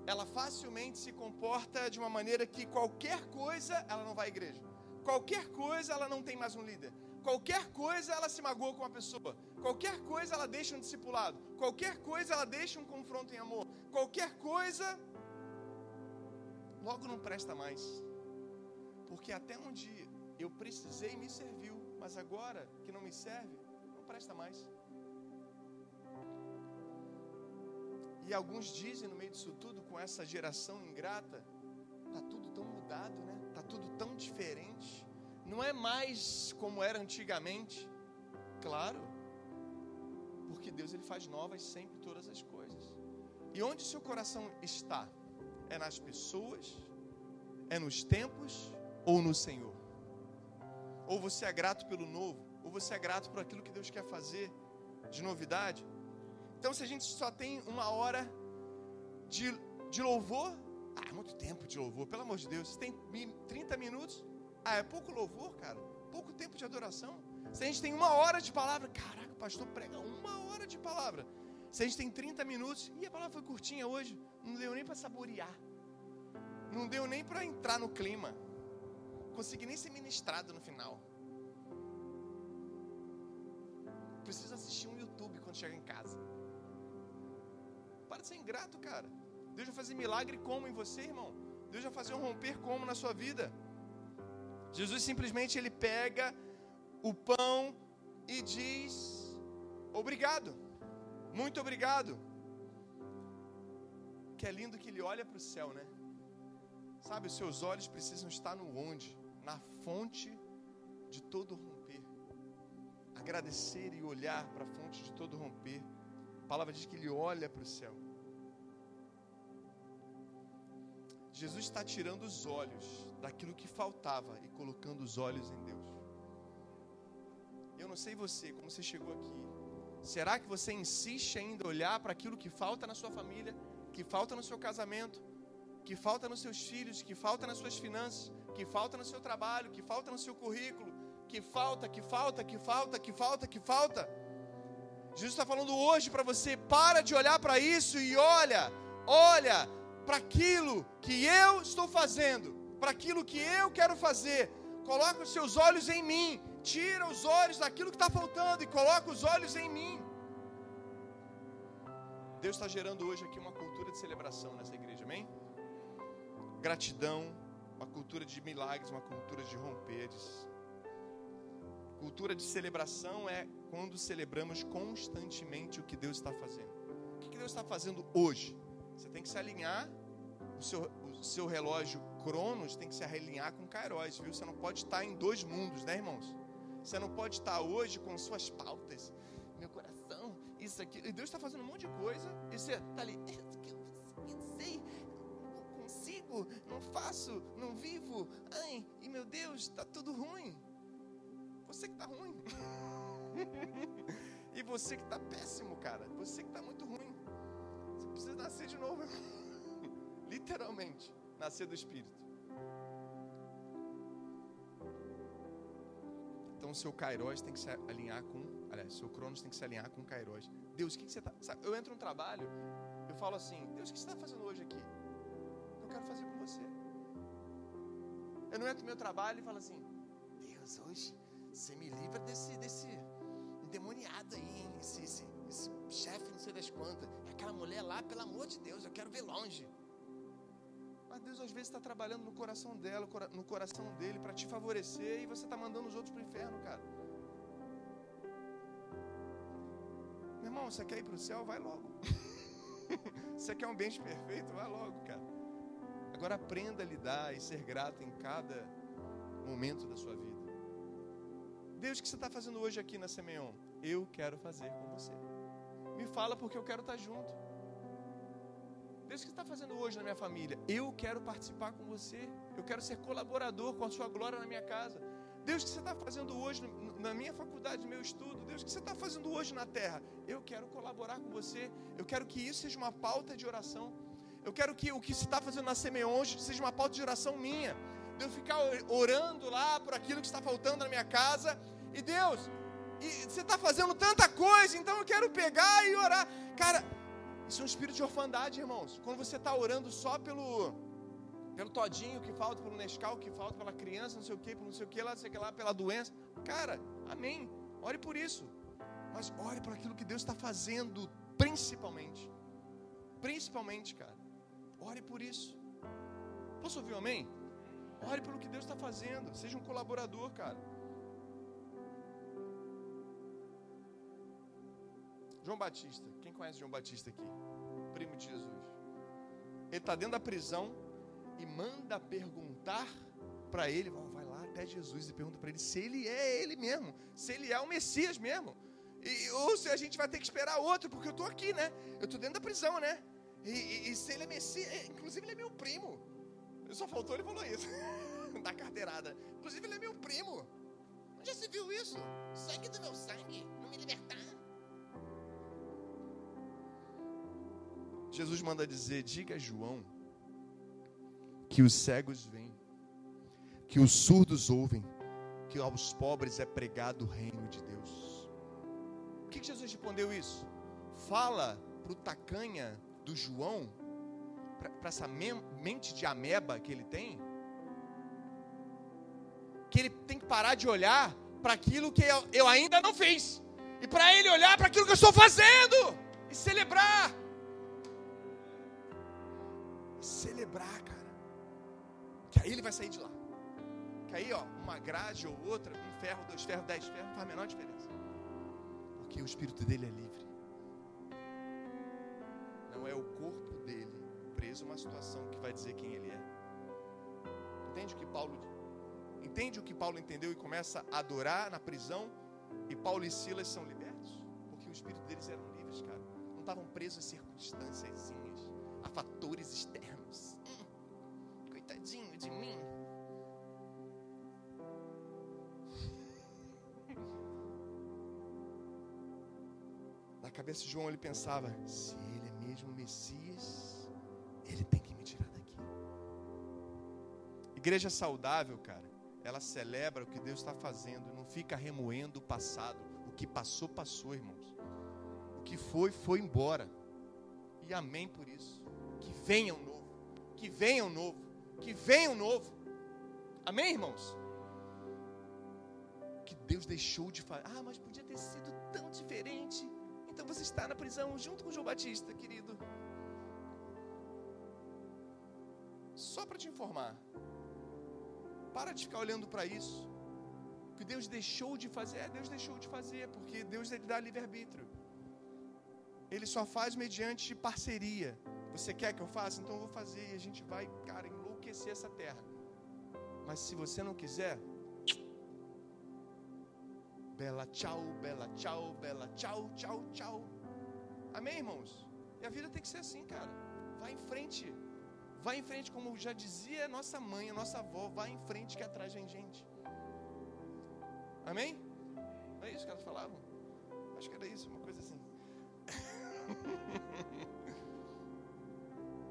ela facilmente se comporta de uma maneira que qualquer coisa ela não vai à igreja. Qualquer coisa ela não tem mais um líder. Qualquer coisa ela se magoa com uma pessoa. Qualquer coisa ela deixa um discipulado. Qualquer coisa ela deixa um confronto em amor. Qualquer coisa logo não presta mais. Porque até um dia eu precisei e me serviu, mas agora que não me serve, não presta mais. E alguns dizem no meio disso tudo, com essa geração ingrata, tá tudo tão mudado, né? Tá tudo tão diferente. Não é mais como era antigamente. Claro, porque Deus, ele faz novas sempre todas as coisas. E onde seu coração está? É nas pessoas? É nos tempos? Ou no Senhor? Ou você é grato pelo novo? Ou você é grato por aquilo que Deus quer fazer de novidade? Então, se a gente só tem uma hora de, de louvor, ah, é muito tempo de louvor, pelo amor de Deus. Se tem trinta minutos, ah, é pouco louvor, cara, pouco tempo de adoração. Se a gente tem uma hora de palavra, caraca, o pastor prega uma hora de palavra. Se a gente tem trinta minutos, e a palavra foi curtinha hoje, não deu nem para saborear, não deu nem para entrar no clima, não consegui nem ser ministrado no final. Preciso assistir um YouTube quando chegar em casa. Para de ser ingrato, cara. Deus vai fazer milagre como em você, irmão? Deus vai fazer um romper como na sua vida? Jesus simplesmente, ele pega o pão e diz: obrigado, muito obrigado. Que é lindo que ele olha para o céu, né? Sabe, os seus olhos precisam estar no onde? Na fonte de todo romper. Agradecer e olhar para a fonte de todo romper. A palavra diz que ele olha para o céu. Jesus está tirando os olhos daquilo que faltava e colocando os olhos em Deus. Eu não sei você, como você chegou aqui. Será que você insiste ainda olhar para aquilo que falta na sua família, que falta no seu casamento, que falta nos seus filhos, que falta nas suas finanças, que falta no seu trabalho, que falta no seu currículo, que falta, que falta, que falta, que falta, que falta? Jesus está falando hoje para você: para de olhar para isso e olha, olha para aquilo que eu estou fazendo, para aquilo que eu quero fazer. Coloca os seus olhos em mim, tira os olhos daquilo que está faltando e coloca os olhos em mim. Deus está gerando hoje aqui uma cultura de celebração nessa igreja, amém? Gratidão, uma cultura de milagres, uma cultura de romperes. Cultura de celebração é quando celebramos constantemente o que Deus está fazendo. O que Deus está fazendo hoje? Você tem que se alinhar, o seu, o seu relógio Cronos tem que se alinhar com Kairos, viu? Você não pode estar em dois mundos, né, irmãos? Você não pode estar hoje com suas pautas, meu coração, isso aqui. E Deus está fazendo um monte de coisa e você está ali, não faço, não vivo, ai, e meu Deus, está tudo ruim. Você que está ruim. E você que está péssimo, cara. Você que está muito ruim. Você precisa nascer de novo. Literalmente, nascer do Espírito. Então, o seu Kairos tem que se alinhar com... Aliás, seu Cronos tem que se alinhar com o Kairos. Deus, o que, que você está... Eu entro no trabalho, eu falo assim: Deus, o que você está fazendo hoje aqui? Quero fazer com você. Eu não entro no meu trabalho e falo assim: Deus, hoje você me livra desse, desse endemoniado aí, hein? Esse, esse, esse chefe não sei das quantas, aquela mulher lá, pelo amor de Deus, eu quero ver longe. Mas Deus às vezes está trabalhando no coração dela, no coração dele, para te favorecer, e você está mandando os outros para o inferno, cara. Meu irmão, você quer ir para o céu? Vai logo. Você quer um ambiente perfeito? Vai logo, cara. Agora aprenda a lidar e ser grato em cada momento da sua vida. Deus, o que você está fazendo hoje aqui na Simeão? Eu quero fazer com você. Me fala, porque eu quero estar junto. Deus, o que você está fazendo hoje na minha família? Eu quero participar com você. Eu quero ser colaborador com a sua glória na minha casa. Deus, o que você está fazendo hoje na minha faculdade, no meu estudo? Deus, o que você está fazendo hoje na terra? Eu quero colaborar com você. Eu quero que isso seja uma pauta de oração. Eu quero que o que você está fazendo na Simeão hoje seja uma pauta de oração minha. De eu ficar orando lá por aquilo que está faltando na minha casa. E Deus, e você está fazendo tanta coisa, então eu quero pegar e orar. Cara, Isso é um espírito de orfandade, irmãos. Quando você está orando só pelo, pelo todinho que falta, pelo Nescau que falta, pela criança, não sei o que, pelo não sei o que lá, não sei o que lá, pela doença. Cara, amém. Ore por isso. Mas ore por aquilo que Deus está fazendo, principalmente. Principalmente, cara. Ore por isso. Posso ouvir um amém? Ore pelo que Deus está fazendo. Seja um colaborador, cara. João Batista. Quem conhece João Batista aqui? Primo de Jesus. Ele está dentro da prisão e manda perguntar para ele. Vai lá até Jesus e pergunta para ele se ele é ele mesmo. Se ele é o Messias mesmo. E, ou se a gente vai ter que esperar outro, porque eu estou aqui, né? Eu estou dentro da prisão, né? E, e, e se ele é Messias... Inclusive ele é meu primo. Só faltou ele falou isso. Da carteirada. Inclusive ele é meu primo. Onde se viu isso? Sangue do meu sangue. Não me libertar. Jesus manda dizer, diga a João que os cegos veem, que os surdos ouvem, que aos pobres é pregado o reino de Deus. O que Jesus respondeu isso? Fala para o tacanha do João, para essa mente de ameba que ele tem, que ele tem que parar de olhar para aquilo que eu, eu ainda não fiz, e para ele olhar para aquilo que eu estou fazendo, e celebrar. Celebrar, cara. Que aí ele vai sair de lá. Que aí, ó, uma grade ou outra, um ferro, dois ferros, dez ferros, não faz a menor diferença. Porque o espírito dele é livre. Não é o corpo dele preso a uma situação que vai dizer quem ele é. Entende o que Paulo entende o que Paulo entendeu e começa a adorar na prisão, e Paulo e Silas são libertos? Porque o espírito deles eram livres, cara. Não estavam presos a circunstânciazinhas, a fatores externos. Hum, coitadinho de mim. Na cabeça de João ele pensava, se ele é mesmo o Messias, ele tem que me tirar daqui. Igreja saudável, cara, ela celebra o que Deus está fazendo, não fica remoendo o passado. O que passou, passou, irmãos. O que foi, foi embora. E amém por isso. Que venha um novo, que venha um novo, que venha um novo. Amém, irmãos? Que Deus deixou de falar. Ah, mas podia ter sido tão diferente. Então você está na prisão junto com João Batista, querido. Só para te informar. Para de ficar olhando para isso. O que Deus deixou de fazer, é, Deus deixou de fazer, porque Deus ele dá livre-arbítrio. Ele só faz mediante parceria. Você quer que eu faça? Então eu vou fazer. E a gente vai, cara, enlouquecer essa terra. Mas se você não quiser, bela tchau, bela tchau, bela tchau, tchau, tchau. Amém, irmãos? E a vida tem que ser assim, cara. Vai em frente. Vai em frente, como já dizia nossa mãe, a nossa avó. Vai em frente que atrás vem gente. Amém? Não é isso que elas falavam? Acho que era isso, uma coisa assim.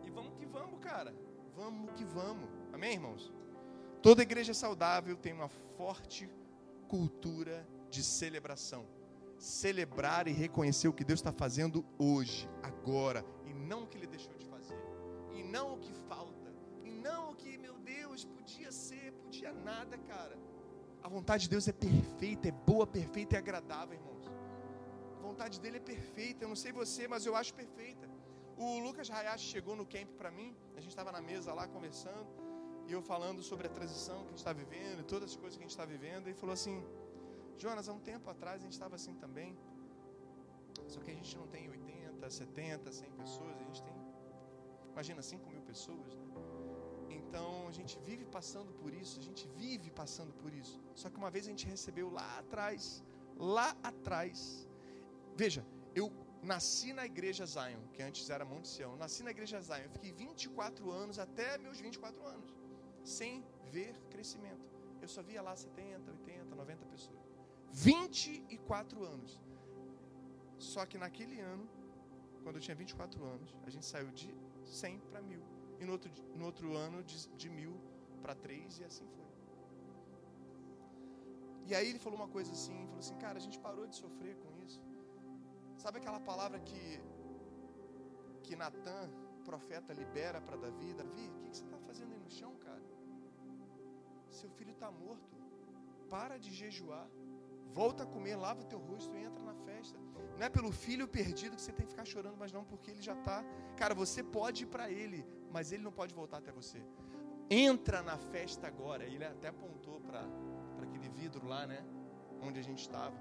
E vamos que vamos, cara. Vamos que vamos. Amém, irmãos? Toda igreja saudável tem uma forte cultura de celebração. Celebrar e reconhecer o que Deus está fazendo hoje, agora. E não o que ele deixou de fazer. E não o que falta. E não o que, meu Deus, podia ser, podia nada, cara. A vontade de Deus é perfeita, é boa, perfeita e agradável, irmão. A vontade dele é perfeita, eu não sei você, mas eu acho perfeita. O Lucas Hayashi chegou no camp para mim, a gente estava na mesa lá conversando, e eu falando sobre a transição que a gente está vivendo, e todas as coisas que a gente está vivendo, e ele falou assim, Jonas, há um tempo atrás a gente estava assim também, só que a gente não tem oitenta, setenta, cem pessoas, a gente tem, imagina, cinco mil pessoas, né? Então a gente vive passando por isso, a gente vive passando por isso, só que uma vez a gente recebeu lá atrás, lá atrás, veja, eu nasci na igreja Zion, que antes era Monte Sião. Eu nasci na igreja Zion, eu fiquei vinte e quatro anos, até meus vinte e quatro anos, sem ver crescimento. Eu só via lá setenta, oitenta, noventa pessoas. vinte e quatro anos. Só que naquele ano, quando eu tinha vinte e quatro anos, a gente saiu de cem para mil. E no outro, no outro ano, de, de mil para três, e assim foi. E aí ele falou uma coisa assim, ele falou assim, cara, a gente parou de sofrer com isso. Sabe aquela palavra que que Natã, profeta, libera para Davi: Davi, o que, que você está fazendo aí no chão, cara? Seu filho está morto. Para de jejuar. Volta a comer, lava o teu rosto e entra na festa. Não é pelo filho perdido que você tem que ficar chorando, mas não, porque ele já está... Cara, você pode ir para ele, mas ele não pode voltar até você. Entra na festa agora. Ele até apontou para aquele vidro lá, né? Onde a gente estava.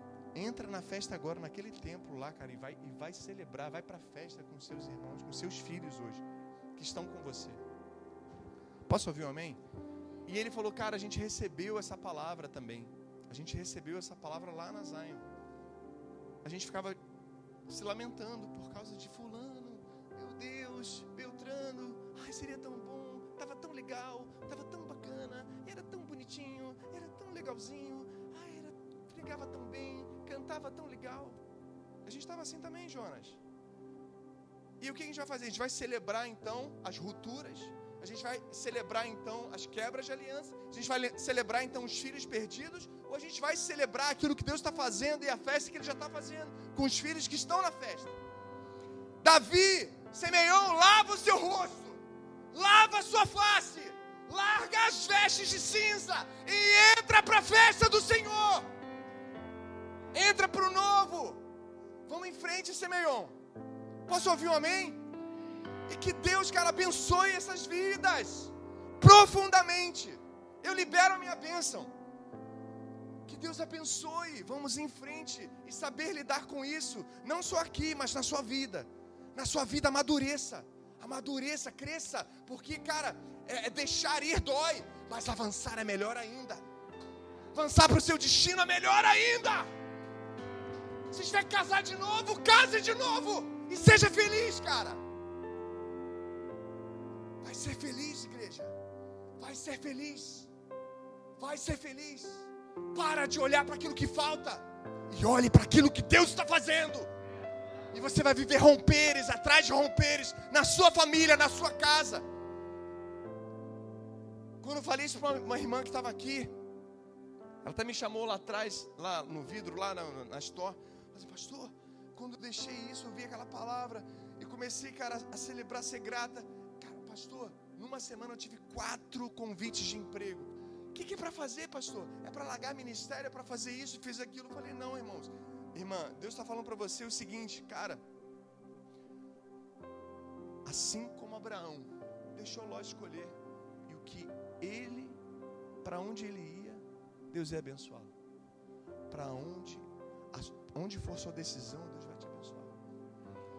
Entra na festa agora, naquele templo lá, cara, e vai, e vai celebrar, vai para a festa com seus irmãos, com seus filhos hoje, que estão com você. Posso ouvir um amém? E ele falou, cara, a gente recebeu essa palavra também. A gente recebeu essa palavra lá na Zion. A gente ficava se lamentando por causa de fulano, meu Deus, Beltrano, ai, seria tão bom, estava tão legal, estava tão bacana, era tão bonitinho, era tão legalzinho, ai, era, pregava tão bem, cantava tão legal. A gente estava assim também, Jonas. E o que a gente vai fazer? A gente vai celebrar então as rupturas, a gente vai celebrar então as quebras de aliança, a gente vai celebrar então os filhos perdidos, ou a gente vai celebrar aquilo que Deus está fazendo e a festa que Ele já está fazendo com os filhos que estão na festa. Davi, Simeão, lava o seu rosto, lava a sua face, larga as vestes de cinza e entra para a festa do Senhor. Entra para o novo. Vamos em frente, Simeão. Posso ouvir um amém? E que Deus, cara, abençoe essas vidas profundamente. Eu libero a minha bênção. Que Deus abençoe. Vamos em frente e saber lidar com isso. Não só aqui, mas na sua vida. Na sua vida, amadureça. Amadureça, cresça. Porque, cara, é, é deixar ir dói. Mas avançar é melhor ainda. Avançar para o seu destino é melhor ainda. Se tiver que casar de novo, case de novo. E seja feliz, cara. Vai ser feliz, igreja. Vai ser feliz. Vai ser feliz. Para de olhar para aquilo que falta e olhe para aquilo que Deus está fazendo. E você vai viver romperes, atrás de romperes, na sua família, na sua casa. Quando eu falei isso para uma irmã que estava aqui, ela até me chamou lá atrás, lá no vidro, lá na, na store. Ela disse, pastor, quando eu deixei isso, eu vi aquela palavra e comecei, cara, a celebrar, a ser grata. Pastor, numa semana eu tive quatro convites de emprego. O que, que é para fazer, pastor? É para largar ministério, é para fazer isso, fiz aquilo. Eu falei, não, irmãos. Irmã, Deus está falando para você o seguinte, cara. Assim como Abraão deixou Ló escolher, e o que ele, para onde ele ia, Deus ia abençoá-lo. Para onde, onde for sua decisão, Deus vai te abençoar.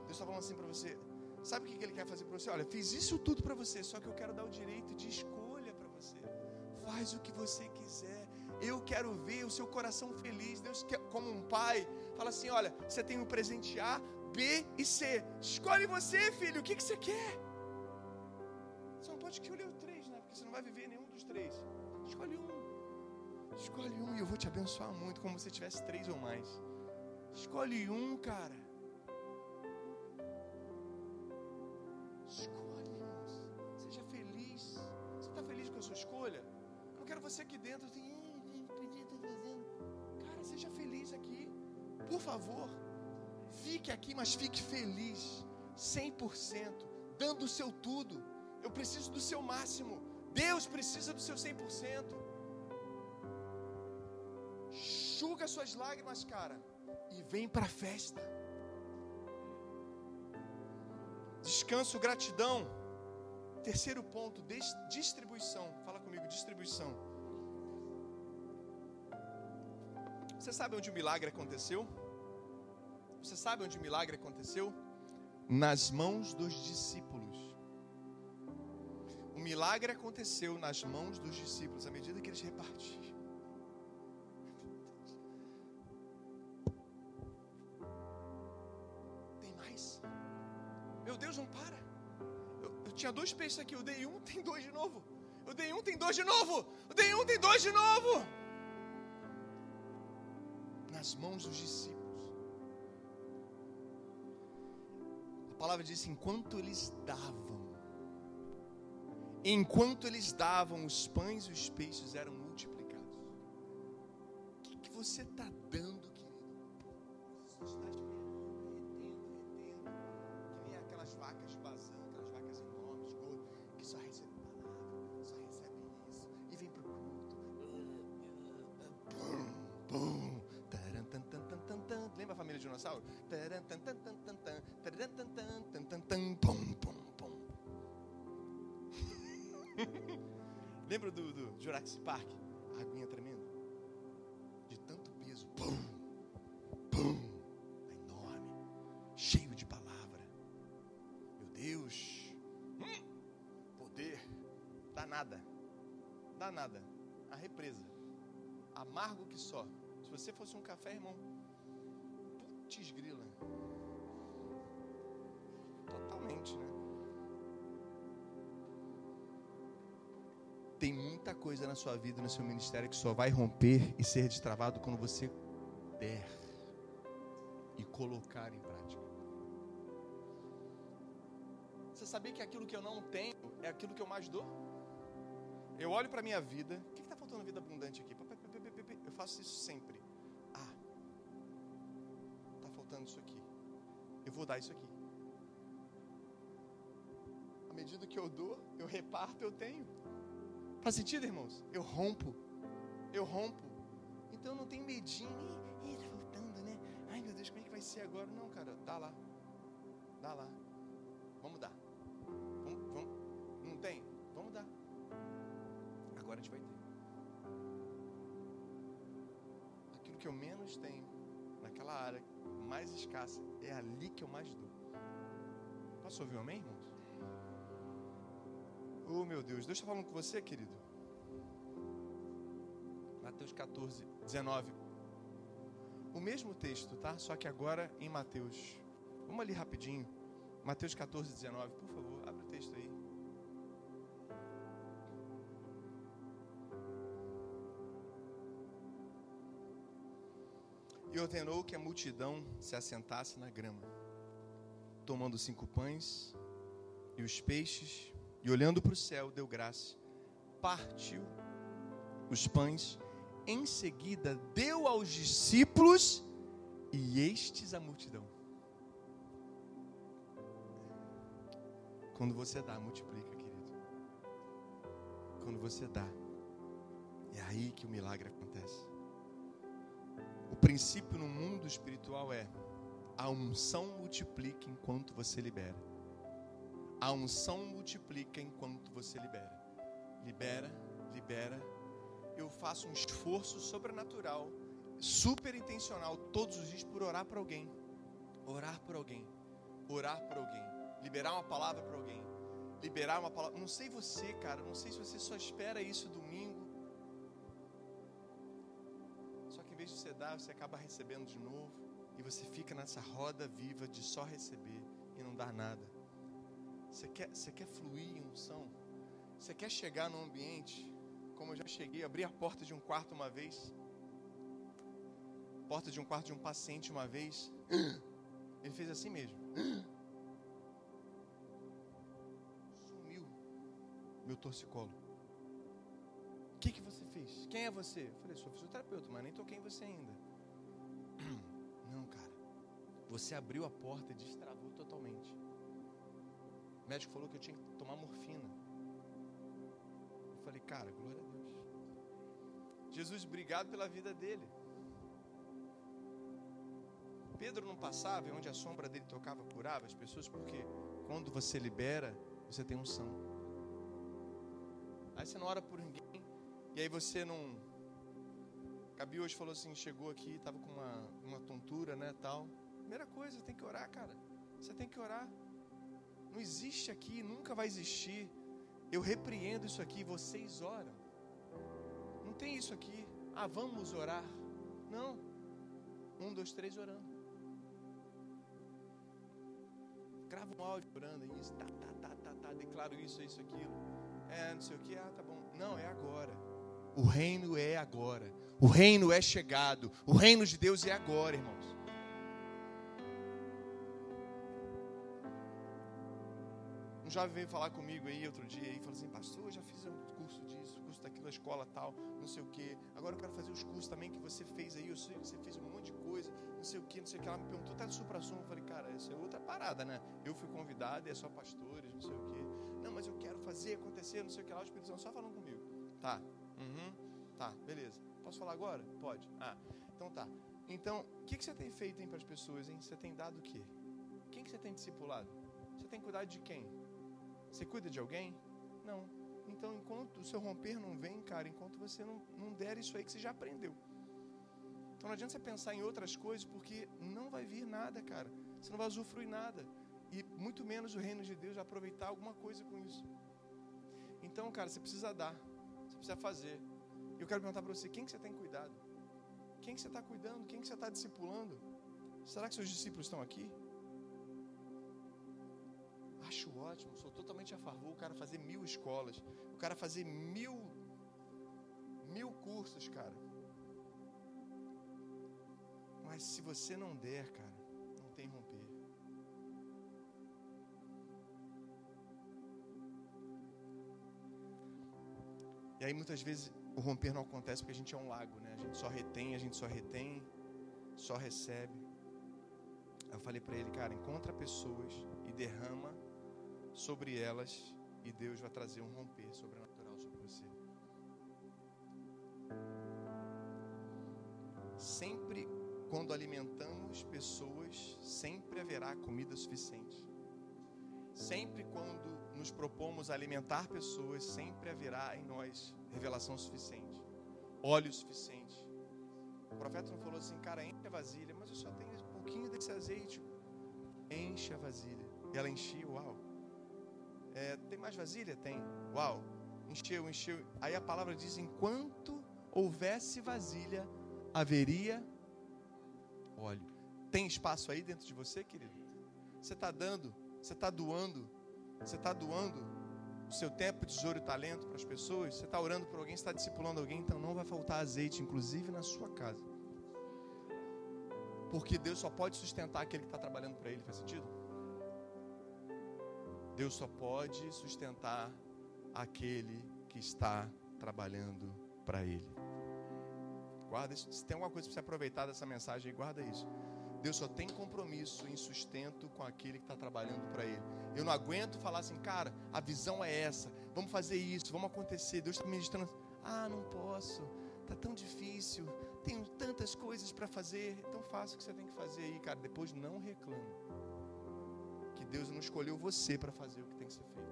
Deus está falando assim para você. Sabe o que Ele quer fazer para você? Olha, fiz isso tudo para você, só que eu quero dar o direito de escolha para você. Faz o que você quiser. Eu quero ver o seu coração feliz. Deus, como um pai, fala assim, olha, você tem o presente A, B e C. Escolhe você, filho, o que, que você quer? Você não pode escolher o três, né? Porque você não vai viver nenhum dos três. Escolhe um. Escolhe um e eu vou te abençoar muito, como se você tivesse três ou mais. Escolhe um, cara. Escolha, eu não quero você aqui dentro assim, cara, seja feliz aqui, por favor, fique aqui, mas fique feliz, cem por cento, dando o seu tudo. Eu preciso do seu máximo, Deus precisa do seu cem por cento, enxuga suas lágrimas, cara, e vem para a festa. Descanso, gratidão. Terceiro ponto, distribuição. Fala comigo, distribuição. Você sabe onde o milagre aconteceu? Você sabe onde o milagre aconteceu? Nas mãos dos discípulos. O milagre aconteceu nas mãos dos discípulos, à medida que eles repartiam. Tem mais? Meu Deus, não para. Tinha dois peixes aqui, eu dei um, tem dois de novo. Eu dei um, tem dois de novo. Eu dei um, tem dois de novo. Nas mãos dos discípulos. A palavra diz, enquanto eles davam, enquanto eles davam, os pães e os peixes eram multiplicados. O que, que você está dando, querido? Você está retendo, retendo, que nem aquelas vacas. dinossauro. Lembra do, do Jurassic Park? A aguinha tremendo. De tanto peso. Pum, pum. É enorme. Cheio de palavra. Meu Deus. Hum, poder. Dá nada. Dá nada. A represa. Amargo que só. Se você fosse um café, irmão. Putz grila. Totalmente, né? Tem muita coisa na sua vida, no seu ministério, que só vai romper e ser destravado quando você der e colocar em prática. Você sabia que aquilo que eu não tenho é aquilo que eu mais dou? Eu olho para a minha vida. O que está faltando na vida abundante aqui? Eu faço isso sempre. Ah, está faltando isso aqui. Eu vou dar isso aqui. À medida que eu dou, eu reparto, eu tenho. Faz sentido, irmãos? Eu rompo. Eu rompo. Então não tem medinho. Ih, tá voltando, né? Ai, meu Deus, como é que vai ser agora? Não, cara, dá lá. Dá lá. Vamos dar. Vamos, vamos. Não tem? Vamos dar. Agora a gente vai ter. Aquilo que eu menos tenho, naquela área mais escassa, é ali que eu mais dou. Posso ouvir um amém, irmãos? Oh, meu Deus, Deus está falando com você, querido. Mateus quatorze, dezenove. O mesmo texto, tá? Só que agora em Mateus. Vamos ali rapidinho. Mateus quatorze, dezenove. Por favor, abre o texto aí. E ordenou que a multidão se assentasse na grama, tomando cinco pães e os peixes. E olhando para o céu, deu graça, partiu os pães, em seguida deu aos discípulos e estes à multidão. Quando você dá, multiplica, querido. Quando você dá, é aí que o milagre acontece. O princípio no mundo espiritual é: a unção multiplica enquanto você libera. A unção multiplica enquanto você libera. Libera, libera. Eu faço um esforço sobrenatural, super intencional, todos os dias, por orar para alguém. Orar por alguém. Orar por alguém. Liberar uma palavra para alguém. Liberar uma palavra. Não sei você, cara. Não sei se você só espera isso domingo. Só que em vez de você dar, você acaba recebendo de novo. E você fica nessa roda viva de só receber e não dar nada. Você quer, você quer fluir em unção? Você quer chegar num ambiente, como eu já cheguei, abri a porta de um quarto uma vez, porta de um quarto de um paciente uma vez, ele fez assim mesmo, sumiu meu torcicolo. O que que você fez? Quem é você? Eu falei, sou fisioterapeuta, mas nem toquei em você ainda. Não, cara, você abriu a porta e destravou totalmente. O médico falou que eu tinha que tomar morfina. Eu falei, cara, glória a Deus. Jesus, obrigado pela vida dele. Pedro não passava, e onde a sombra dele tocava, curava as pessoas, porque quando você libera, você tem unção. Aí você não ora por ninguém, e aí você não... Gabi hoje falou assim, chegou aqui, estava com uma, uma tontura, né, tal. Primeira coisa, tem que orar, cara. Você tem que orar. Não existe aqui, nunca vai existir. Eu repreendo isso aqui, vocês oram. Não tem isso aqui. Ah, vamos orar. Não. Um, dois, três, orando. Gravo um áudio orando, isso, tá, tá, tá, tá, tá, declaro isso, isso, aquilo. É, não sei o que, ah, tá bom. Não, é agora. O reino é agora. O reino é chegado. O reino de Deus é agora, irmãos. Um jovem veio falar comigo aí outro dia e falou assim, pastor, eu já fiz um curso disso, curso daquilo, a escola tal, não sei o que, agora eu quero fazer os cursos também que você fez aí, eu sei que você fez um monte de coisa, não sei o que, não sei o que, ela me perguntou, tá de supra-sumo, eu falei, cara, isso é outra parada, né, eu fui convidado e é só pastores, não sei o que, não, mas eu quero fazer acontecer, não sei o que lá, o Espírito Santo só falando comigo, tá, uhum, tá, beleza, posso falar agora? Pode, ah, então tá, Então, o que, que você tem feito, hein, para as pessoas, hein? Você tem dado o quê? Quem que você tem discipulado? Você tem cuidado de quem? Você cuida de alguém? Não. Então, enquanto o seu romper não vem, cara, enquanto você não, não der isso aí que você já aprendeu. Então, não adianta você pensar em outras coisas, porque não vai vir nada, cara. Você não vai usufruir nada. E muito menos o reino de Deus vai aproveitar alguma coisa com isso. Então, cara, você precisa dar. Você precisa fazer. E eu quero perguntar para você, quem que você tem cuidado? Quem que você está cuidando? Quem que você está discipulando? Será que seus discípulos estão aqui? Acho ótimo, sou totalmente a favor o cara fazer mil escolas, o cara fazer mil mil cursos, cara. Mas se você não der, cara, não tem romper. E aí muitas vezes o romper não acontece porque a gente é um lago, né? A gente só retém, a gente só retém, só recebe. Eu falei para ele, cara, encontra pessoas e derrama sobre elas, e Deus vai trazer um romper sobrenatural sobre você. Sempre quando alimentamos pessoas, sempre haverá comida suficiente. Sempre quando nos propomos alimentar pessoas, sempre haverá em nós revelação suficiente, óleo suficiente. O profeta não falou assim, cara, enche a vasilha, mas eu só tenho um pouquinho desse azeite. Enche a vasilha. E ela encheu, uau. É, tem mais vasilha? Tem. Uau, encheu, encheu. Aí a palavra diz, enquanto houvesse vasilha, haveria óleo. Tem espaço aí dentro de você, querido? Você está dando, você está doando, você está doando o seu tempo, tesouro e talento para as pessoas? Você está orando por alguém, você está discipulando alguém, então não vai faltar azeite, inclusive na sua casa. Porque Deus só pode sustentar aquele que está trabalhando para Ele, faz sentido? Deus só pode sustentar aquele que está trabalhando para Ele. Guarda isso. Se tem alguma coisa para você aproveitar dessa mensagem, guarda isso. Deus só tem compromisso em sustento com aquele que está trabalhando para Ele. Eu não aguento falar assim, cara, a visão é essa, vamos fazer isso, vamos acontecer. Deus está me ministrando. Ah, não posso, está tão difícil, tenho tantas coisas para fazer. Então faça o que você tem que fazer aí, cara. Depois não reclame. Que Deus não escolheu você para fazer o que tem que ser feito.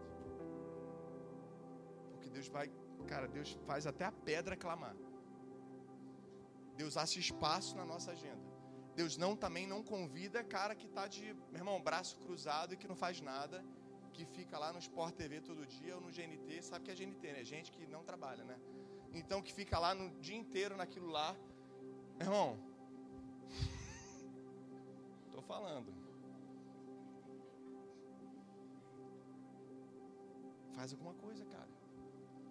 Porque Deus vai, cara, Deus faz até a pedra clamar. Deus acha espaço na nossa agenda. Deus não também não convida cara que está de, meu irmão, braço cruzado e que não faz nada, que fica lá no Sport T V todo dia ou no G N T, sabe que é G N T, né? Gente que não trabalha, né? Então que fica lá no dia inteiro naquilo lá. Meu irmão, tô falando. Faz alguma coisa, cara.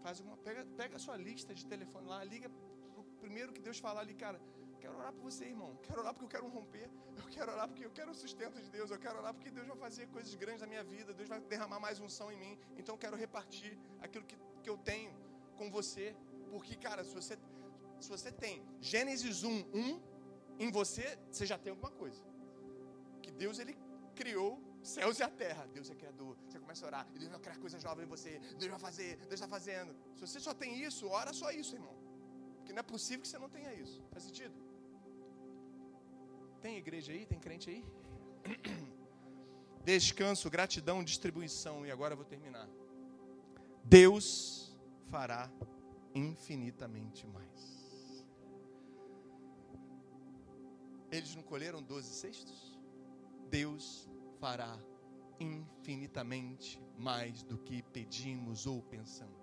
Faz alguma, pega, pega a sua lista de telefone lá, liga pro primeiro que Deus falar ali, cara, quero orar por você, irmão. Quero orar porque eu quero romper. Eu quero orar porque eu quero o sustento de Deus. Eu quero orar porque Deus vai fazer coisas grandes na minha vida. Deus vai derramar mais unção em mim. Então eu quero repartir aquilo que, que eu tenho com você. Porque, cara, se você, se você tem Gênesis um, um em você, você já tem alguma coisa. Que Deus, Ele criou céus e a terra. Deus é criador. Você começa a orar e Deus vai criar coisas novas em você. Deus vai fazer, Deus está fazendo. Se você só tem isso, ora só isso, irmão. Porque não é possível que você não tenha isso. Faz sentido? Tem igreja aí? Tem crente aí? Descanso, gratidão, distribuição. E agora eu vou terminar. Deus fará infinitamente mais. Eles não colheram doze cestos? Deus fará infinitamente mais do que pedimos ou pensamos.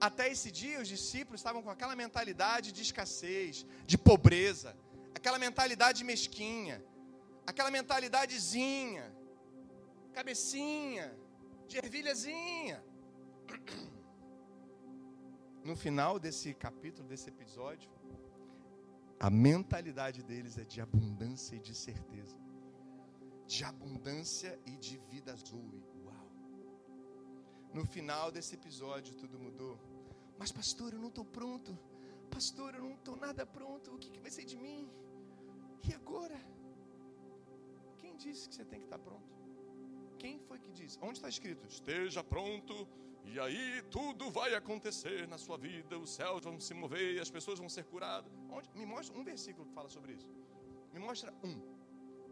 Até esse dia os discípulos estavam com aquela mentalidade de escassez, de pobreza, aquela mentalidade mesquinha, aquela mentalidadezinha, cabecinha, de ervilhazinha. No final desse capítulo, desse episódio, a mentalidade deles é de abundância e de certeza. De abundância e de vida azul. Uau! No final desse episódio tudo mudou. Mas pastor, eu não estou pronto. Pastor, eu não estou nada pronto. O que, que vai ser de mim? E agora? Quem disse que você tem que estar pronto? Quem foi que disse? Onde está escrito? Esteja pronto E aí tudo vai acontecer na sua vida, os céus vão se mover, as pessoas vão ser curadas. Onde? Me mostra um versículo que fala sobre isso. Me mostra um.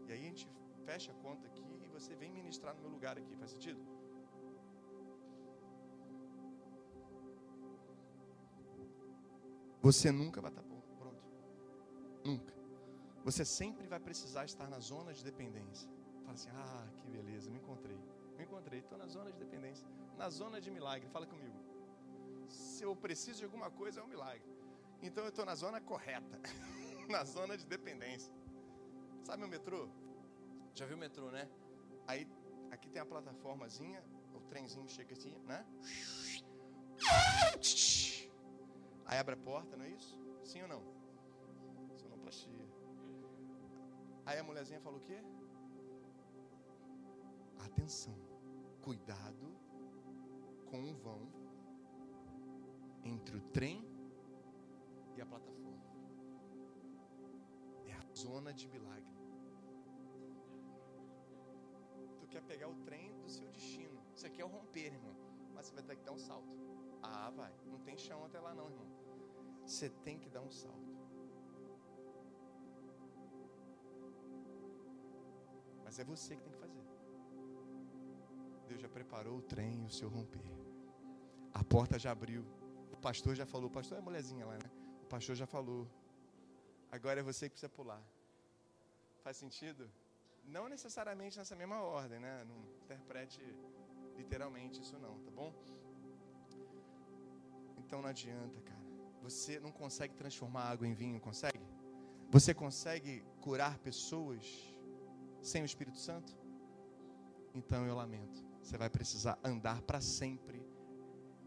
E aí a gente fecha a conta aqui e você vem ministrar no meu lugar aqui. Faz sentido? Você nunca vai estar pronto. Nunca. Você sempre vai precisar estar na zona de dependência. Fala assim, ah, que beleza, me encontrei. Me encontrei, estou na zona de dependência. Na zona de milagre, fala comigo. Se eu preciso de alguma coisa, é um milagre. Então eu estou na zona correta. Na zona de dependência. Sabe o metrô? Já viu o metrô, né? Aí, aqui tem a plataformazinha. O trenzinho chega assim, né? Aí abre a porta, não é isso? Sim ou não? Sonoplastia. Aí a mulherzinha falou o quê? Atenção, cuidado com o vão entre o trem e a plataforma. É a zona de milagre. Tu quer pegar o trem do seu destino. Isso aqui é o romper, irmão. Mas você vai ter que dar um salto. Ah, vai. Não tem chão até lá não, irmão. Você tem que dar um salto. Mas é você que tem que fazer. Deus já preparou o trem, o seu romper. A porta já abriu. O pastor já falou. O pastor é a mulherzinha lá, né? O pastor já falou. Agora é você que precisa pular. Faz sentido? Não necessariamente nessa mesma ordem, né? Não interprete literalmente isso não, tá bom? Então não adianta, cara. Você não consegue transformar água em vinho, consegue? Você consegue curar pessoas sem o Espírito Santo? Então eu lamento. Você vai precisar andar para sempre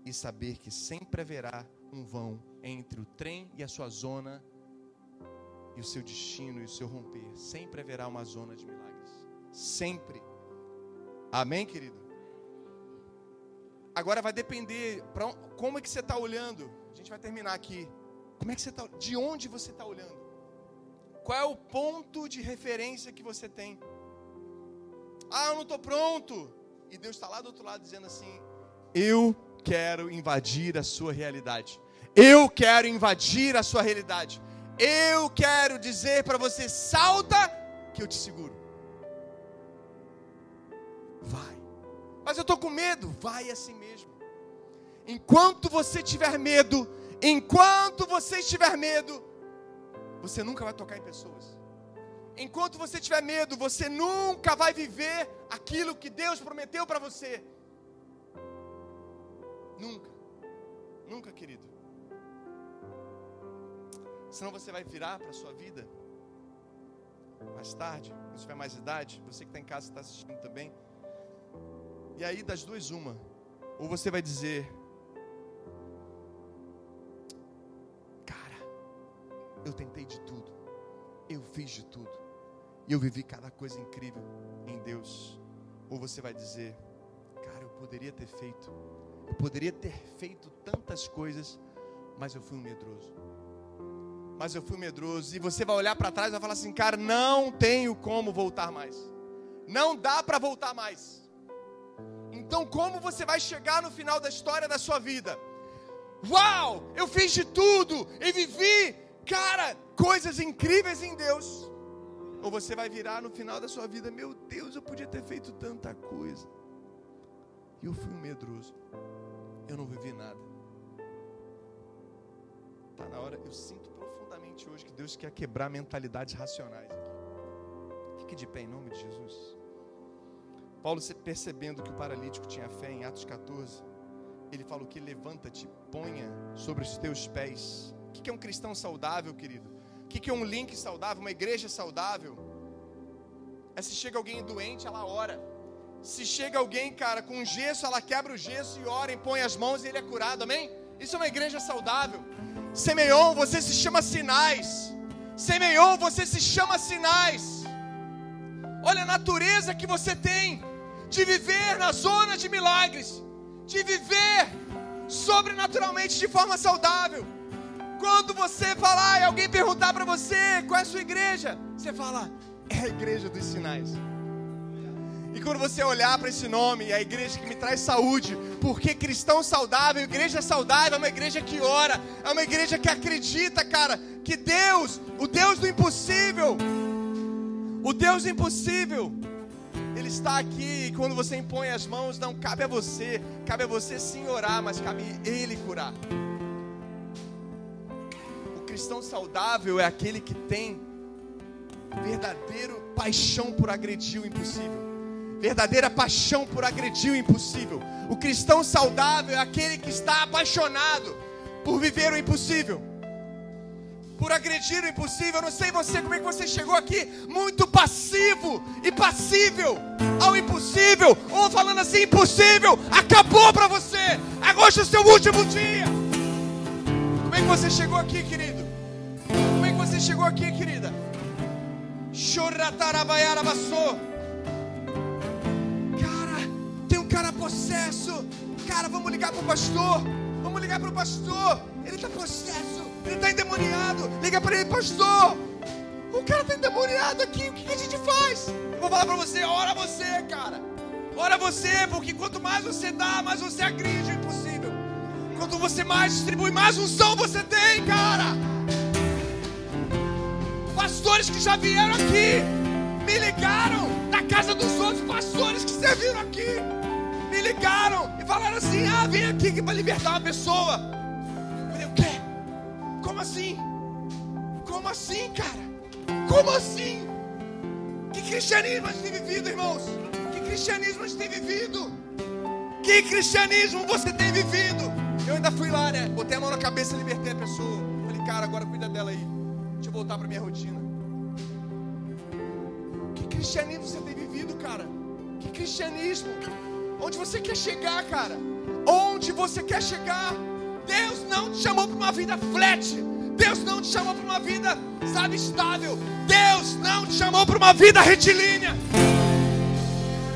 e saber que sempre haverá um vão entre o trem e a sua zona e o seu destino e o seu romper. Sempre haverá uma zona de milagres. Sempre. Amém, querido? Agora vai depender pra onde, como é que você está olhando. A gente vai terminar aqui. Como é que você está? De onde você está olhando? Qual é o ponto de referência que você tem? Ah, eu não estou pronto. E Deus está lá do outro lado dizendo assim, eu quero invadir a sua realidade. Eu quero invadir a sua realidade. Eu quero dizer para você, salta que eu te seguro. Vai. Mas eu estou com medo. Vai assim mesmo. Enquanto você tiver medo, enquanto você estiver medo, você nunca vai tocar em pessoas. Enquanto você tiver medo, você nunca vai viver aquilo que Deus prometeu para você. Nunca. Nunca, querido. Senão você vai virar para a sua vida. Mais tarde, quando tiver mais idade, você que está em casa está assistindo também. E aí das duas uma. Ou você vai dizer, cara, eu tentei de tudo. Eu fiz de tudo. E eu vivi cada coisa incrível em Deus. Ou você vai dizer, cara, eu poderia ter feito, eu poderia ter feito tantas coisas, mas eu fui um medroso. Mas eu fui um medroso. E você vai olhar para trás e vai falar assim, cara, não tenho como voltar mais. Não dá para voltar mais. Então como você vai chegar no final da história da sua vida? Uau, eu fiz de tudo e vivi, cara, coisas incríveis em Deus. Ou você vai virar no final da sua vida, meu Deus, eu podia ter feito tanta coisa. E eu fui um medroso. Eu não vivi nada. Está na hora, eu sinto profundamente hoje que Deus quer quebrar mentalidades racionais aqui. Fique de pé em nome de Jesus. Paulo, percebendo que o paralítico tinha fé em Atos quatorze, ele falou que levanta-te, ponha sobre os teus pés. O que é um cristão saudável, querido? O que é um link saudável, uma igreja saudável? É se chega alguém doente, ela ora. Se chega alguém, cara, com gesso, ela quebra o gesso e ora, e põe as mãos e ele é curado, amém? Isso é uma igreja saudável. Simeão, você se chama sinais. Simeão, você se chama sinais. Olha a natureza que você tem de viver na zona de milagres, de viver sobrenaturalmente de forma saudável. Quando você falar e alguém perguntar para você qual é a sua igreja, você fala, é a igreja dos sinais. E quando você olhar para esse nome, a igreja que me traz saúde, porque cristão saudável, igreja saudável, é uma igreja que ora, é uma igreja que acredita, cara, que Deus, o Deus do impossível, o Deus do impossível, Ele está aqui, e quando você impõe as mãos, não cabe a você, cabe a você sim orar, mas cabe Ele curar. O cristão saudável é aquele que tem verdadeiro paixão por agredir o impossível. Verdadeira paixão por agredir o impossível. O cristão saudável é aquele que está apaixonado por viver o impossível, por agredir o impossível. Eu não sei você, como é que você chegou aqui muito passivo e passível ao impossível, ou falando assim, impossível, acabou pra você, agora é o seu último dia. Como é que você chegou aqui, querido? Como é que você chegou aqui, querida? Choratarabaiarabassou. Cara, possesso, cara, vamos ligar pro pastor, vamos ligar pro pastor, ele tá possesso, ele tá endemoniado, liga para ele, pastor, o cara tá endemoniado aqui, o que, que a gente faz? Eu vou falar pra você, ora você, cara, ora você, porque quanto mais você dá, mais você agride o impossível, quanto você mais distribui, mais unção você tem, cara. Pastores que já vieram aqui, me ligaram da casa dos outros pastores que serviram aqui, me ligaram e falaram assim, ah, vem aqui para libertar uma pessoa. Eu falei, o quê? Como assim? Como assim, cara? Como assim? Que cristianismo a gente tem vivido, irmãos? Que cristianismo a gente tem vivido? Que cristianismo você tem vivido? Eu ainda fui lá, né? Botei a mão na cabeça e libertei a pessoa. Eu falei, cara, agora cuida dela aí. Deixa eu voltar para minha rotina. Que cristianismo você tem vivido, cara? Que cristianismo? Onde você quer chegar, cara? Onde você quer chegar? Deus não te chamou para uma vida flat. Deus não te chamou para uma vida, sabe, estável. Deus não te chamou para uma vida retilínea.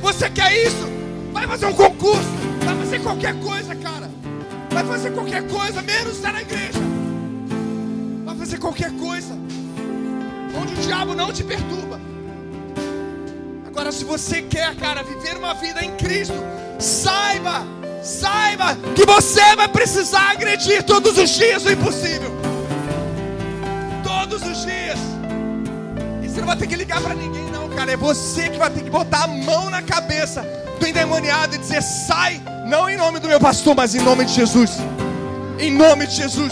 Você quer isso? Vai fazer um concurso. Vai fazer qualquer coisa, cara. Vai fazer qualquer coisa, menos estar na igreja. Vai fazer qualquer coisa. Onde o diabo não te perturba. Agora, se você quer, cara, viver uma vida em Cristo, saiba, saiba que você vai precisar agredir todos os dias o impossível. Todos os dias. E você não vai ter que ligar pra ninguém não, cara. É você que vai ter que botar a mão na cabeça do endemoniado e dizer, sai, não em nome do meu pastor, mas em nome de Jesus. Em nome de Jesus.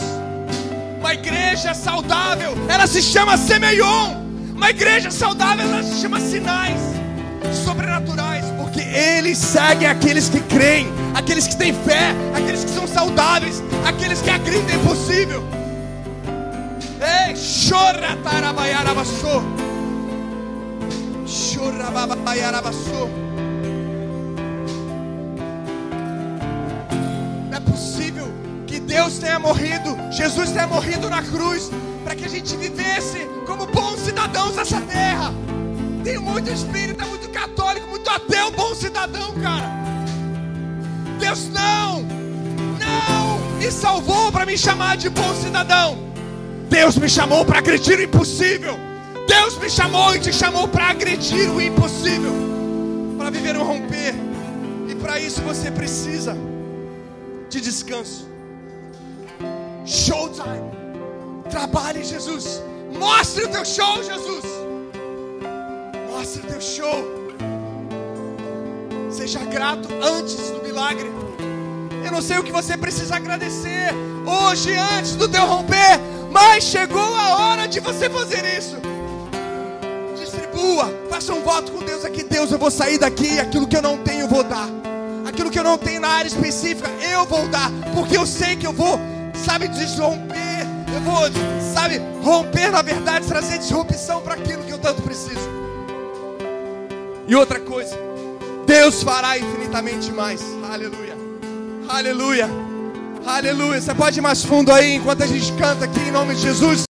Uma igreja saudável, ela se chama Simeão. Uma igreja saudável, ela se chama Sinais Sobrenaturais, porque Ele segue aqueles que creem, aqueles que têm fé, aqueles que são saudáveis, aqueles que acreditam é impossível. Ei, choratarabaiarabassô, chorababaiarabassô. Não é possível que Deus tenha morrido, Jesus tenha morrido na cruz, para que a gente vivesse como bons cidadãos dessa terra. Tem muito espírita, muito católico, muito ateu, bom cidadão, cara. Deus não, não me salvou para me chamar de bom cidadão. Deus me chamou para agredir o impossível. Deus me chamou e te chamou para agredir o impossível, para viver um romper. E para isso você precisa de descanso. Showtime. Trabalhe, Jesus. Mostre o teu show, Jesus. Mostra o teu show. Seja grato antes do milagre. Eu não sei o que você precisa agradecer hoje antes do teu romper, mas chegou a hora de você fazer isso. Distribua, faça um voto com Deus aqui. Deus, eu vou sair daqui, aquilo que eu não tenho eu vou dar. Aquilo que eu não tenho na área específica eu vou dar, porque eu sei que eu vou, sabe, desromper. Eu vou, sabe, romper na verdade, trazer disrupção para aquilo que eu tanto preciso. E outra coisa, Deus fará infinitamente mais. Aleluia, aleluia, aleluia. Você pode ir mais fundo aí enquanto a gente canta aqui em nome de Jesus.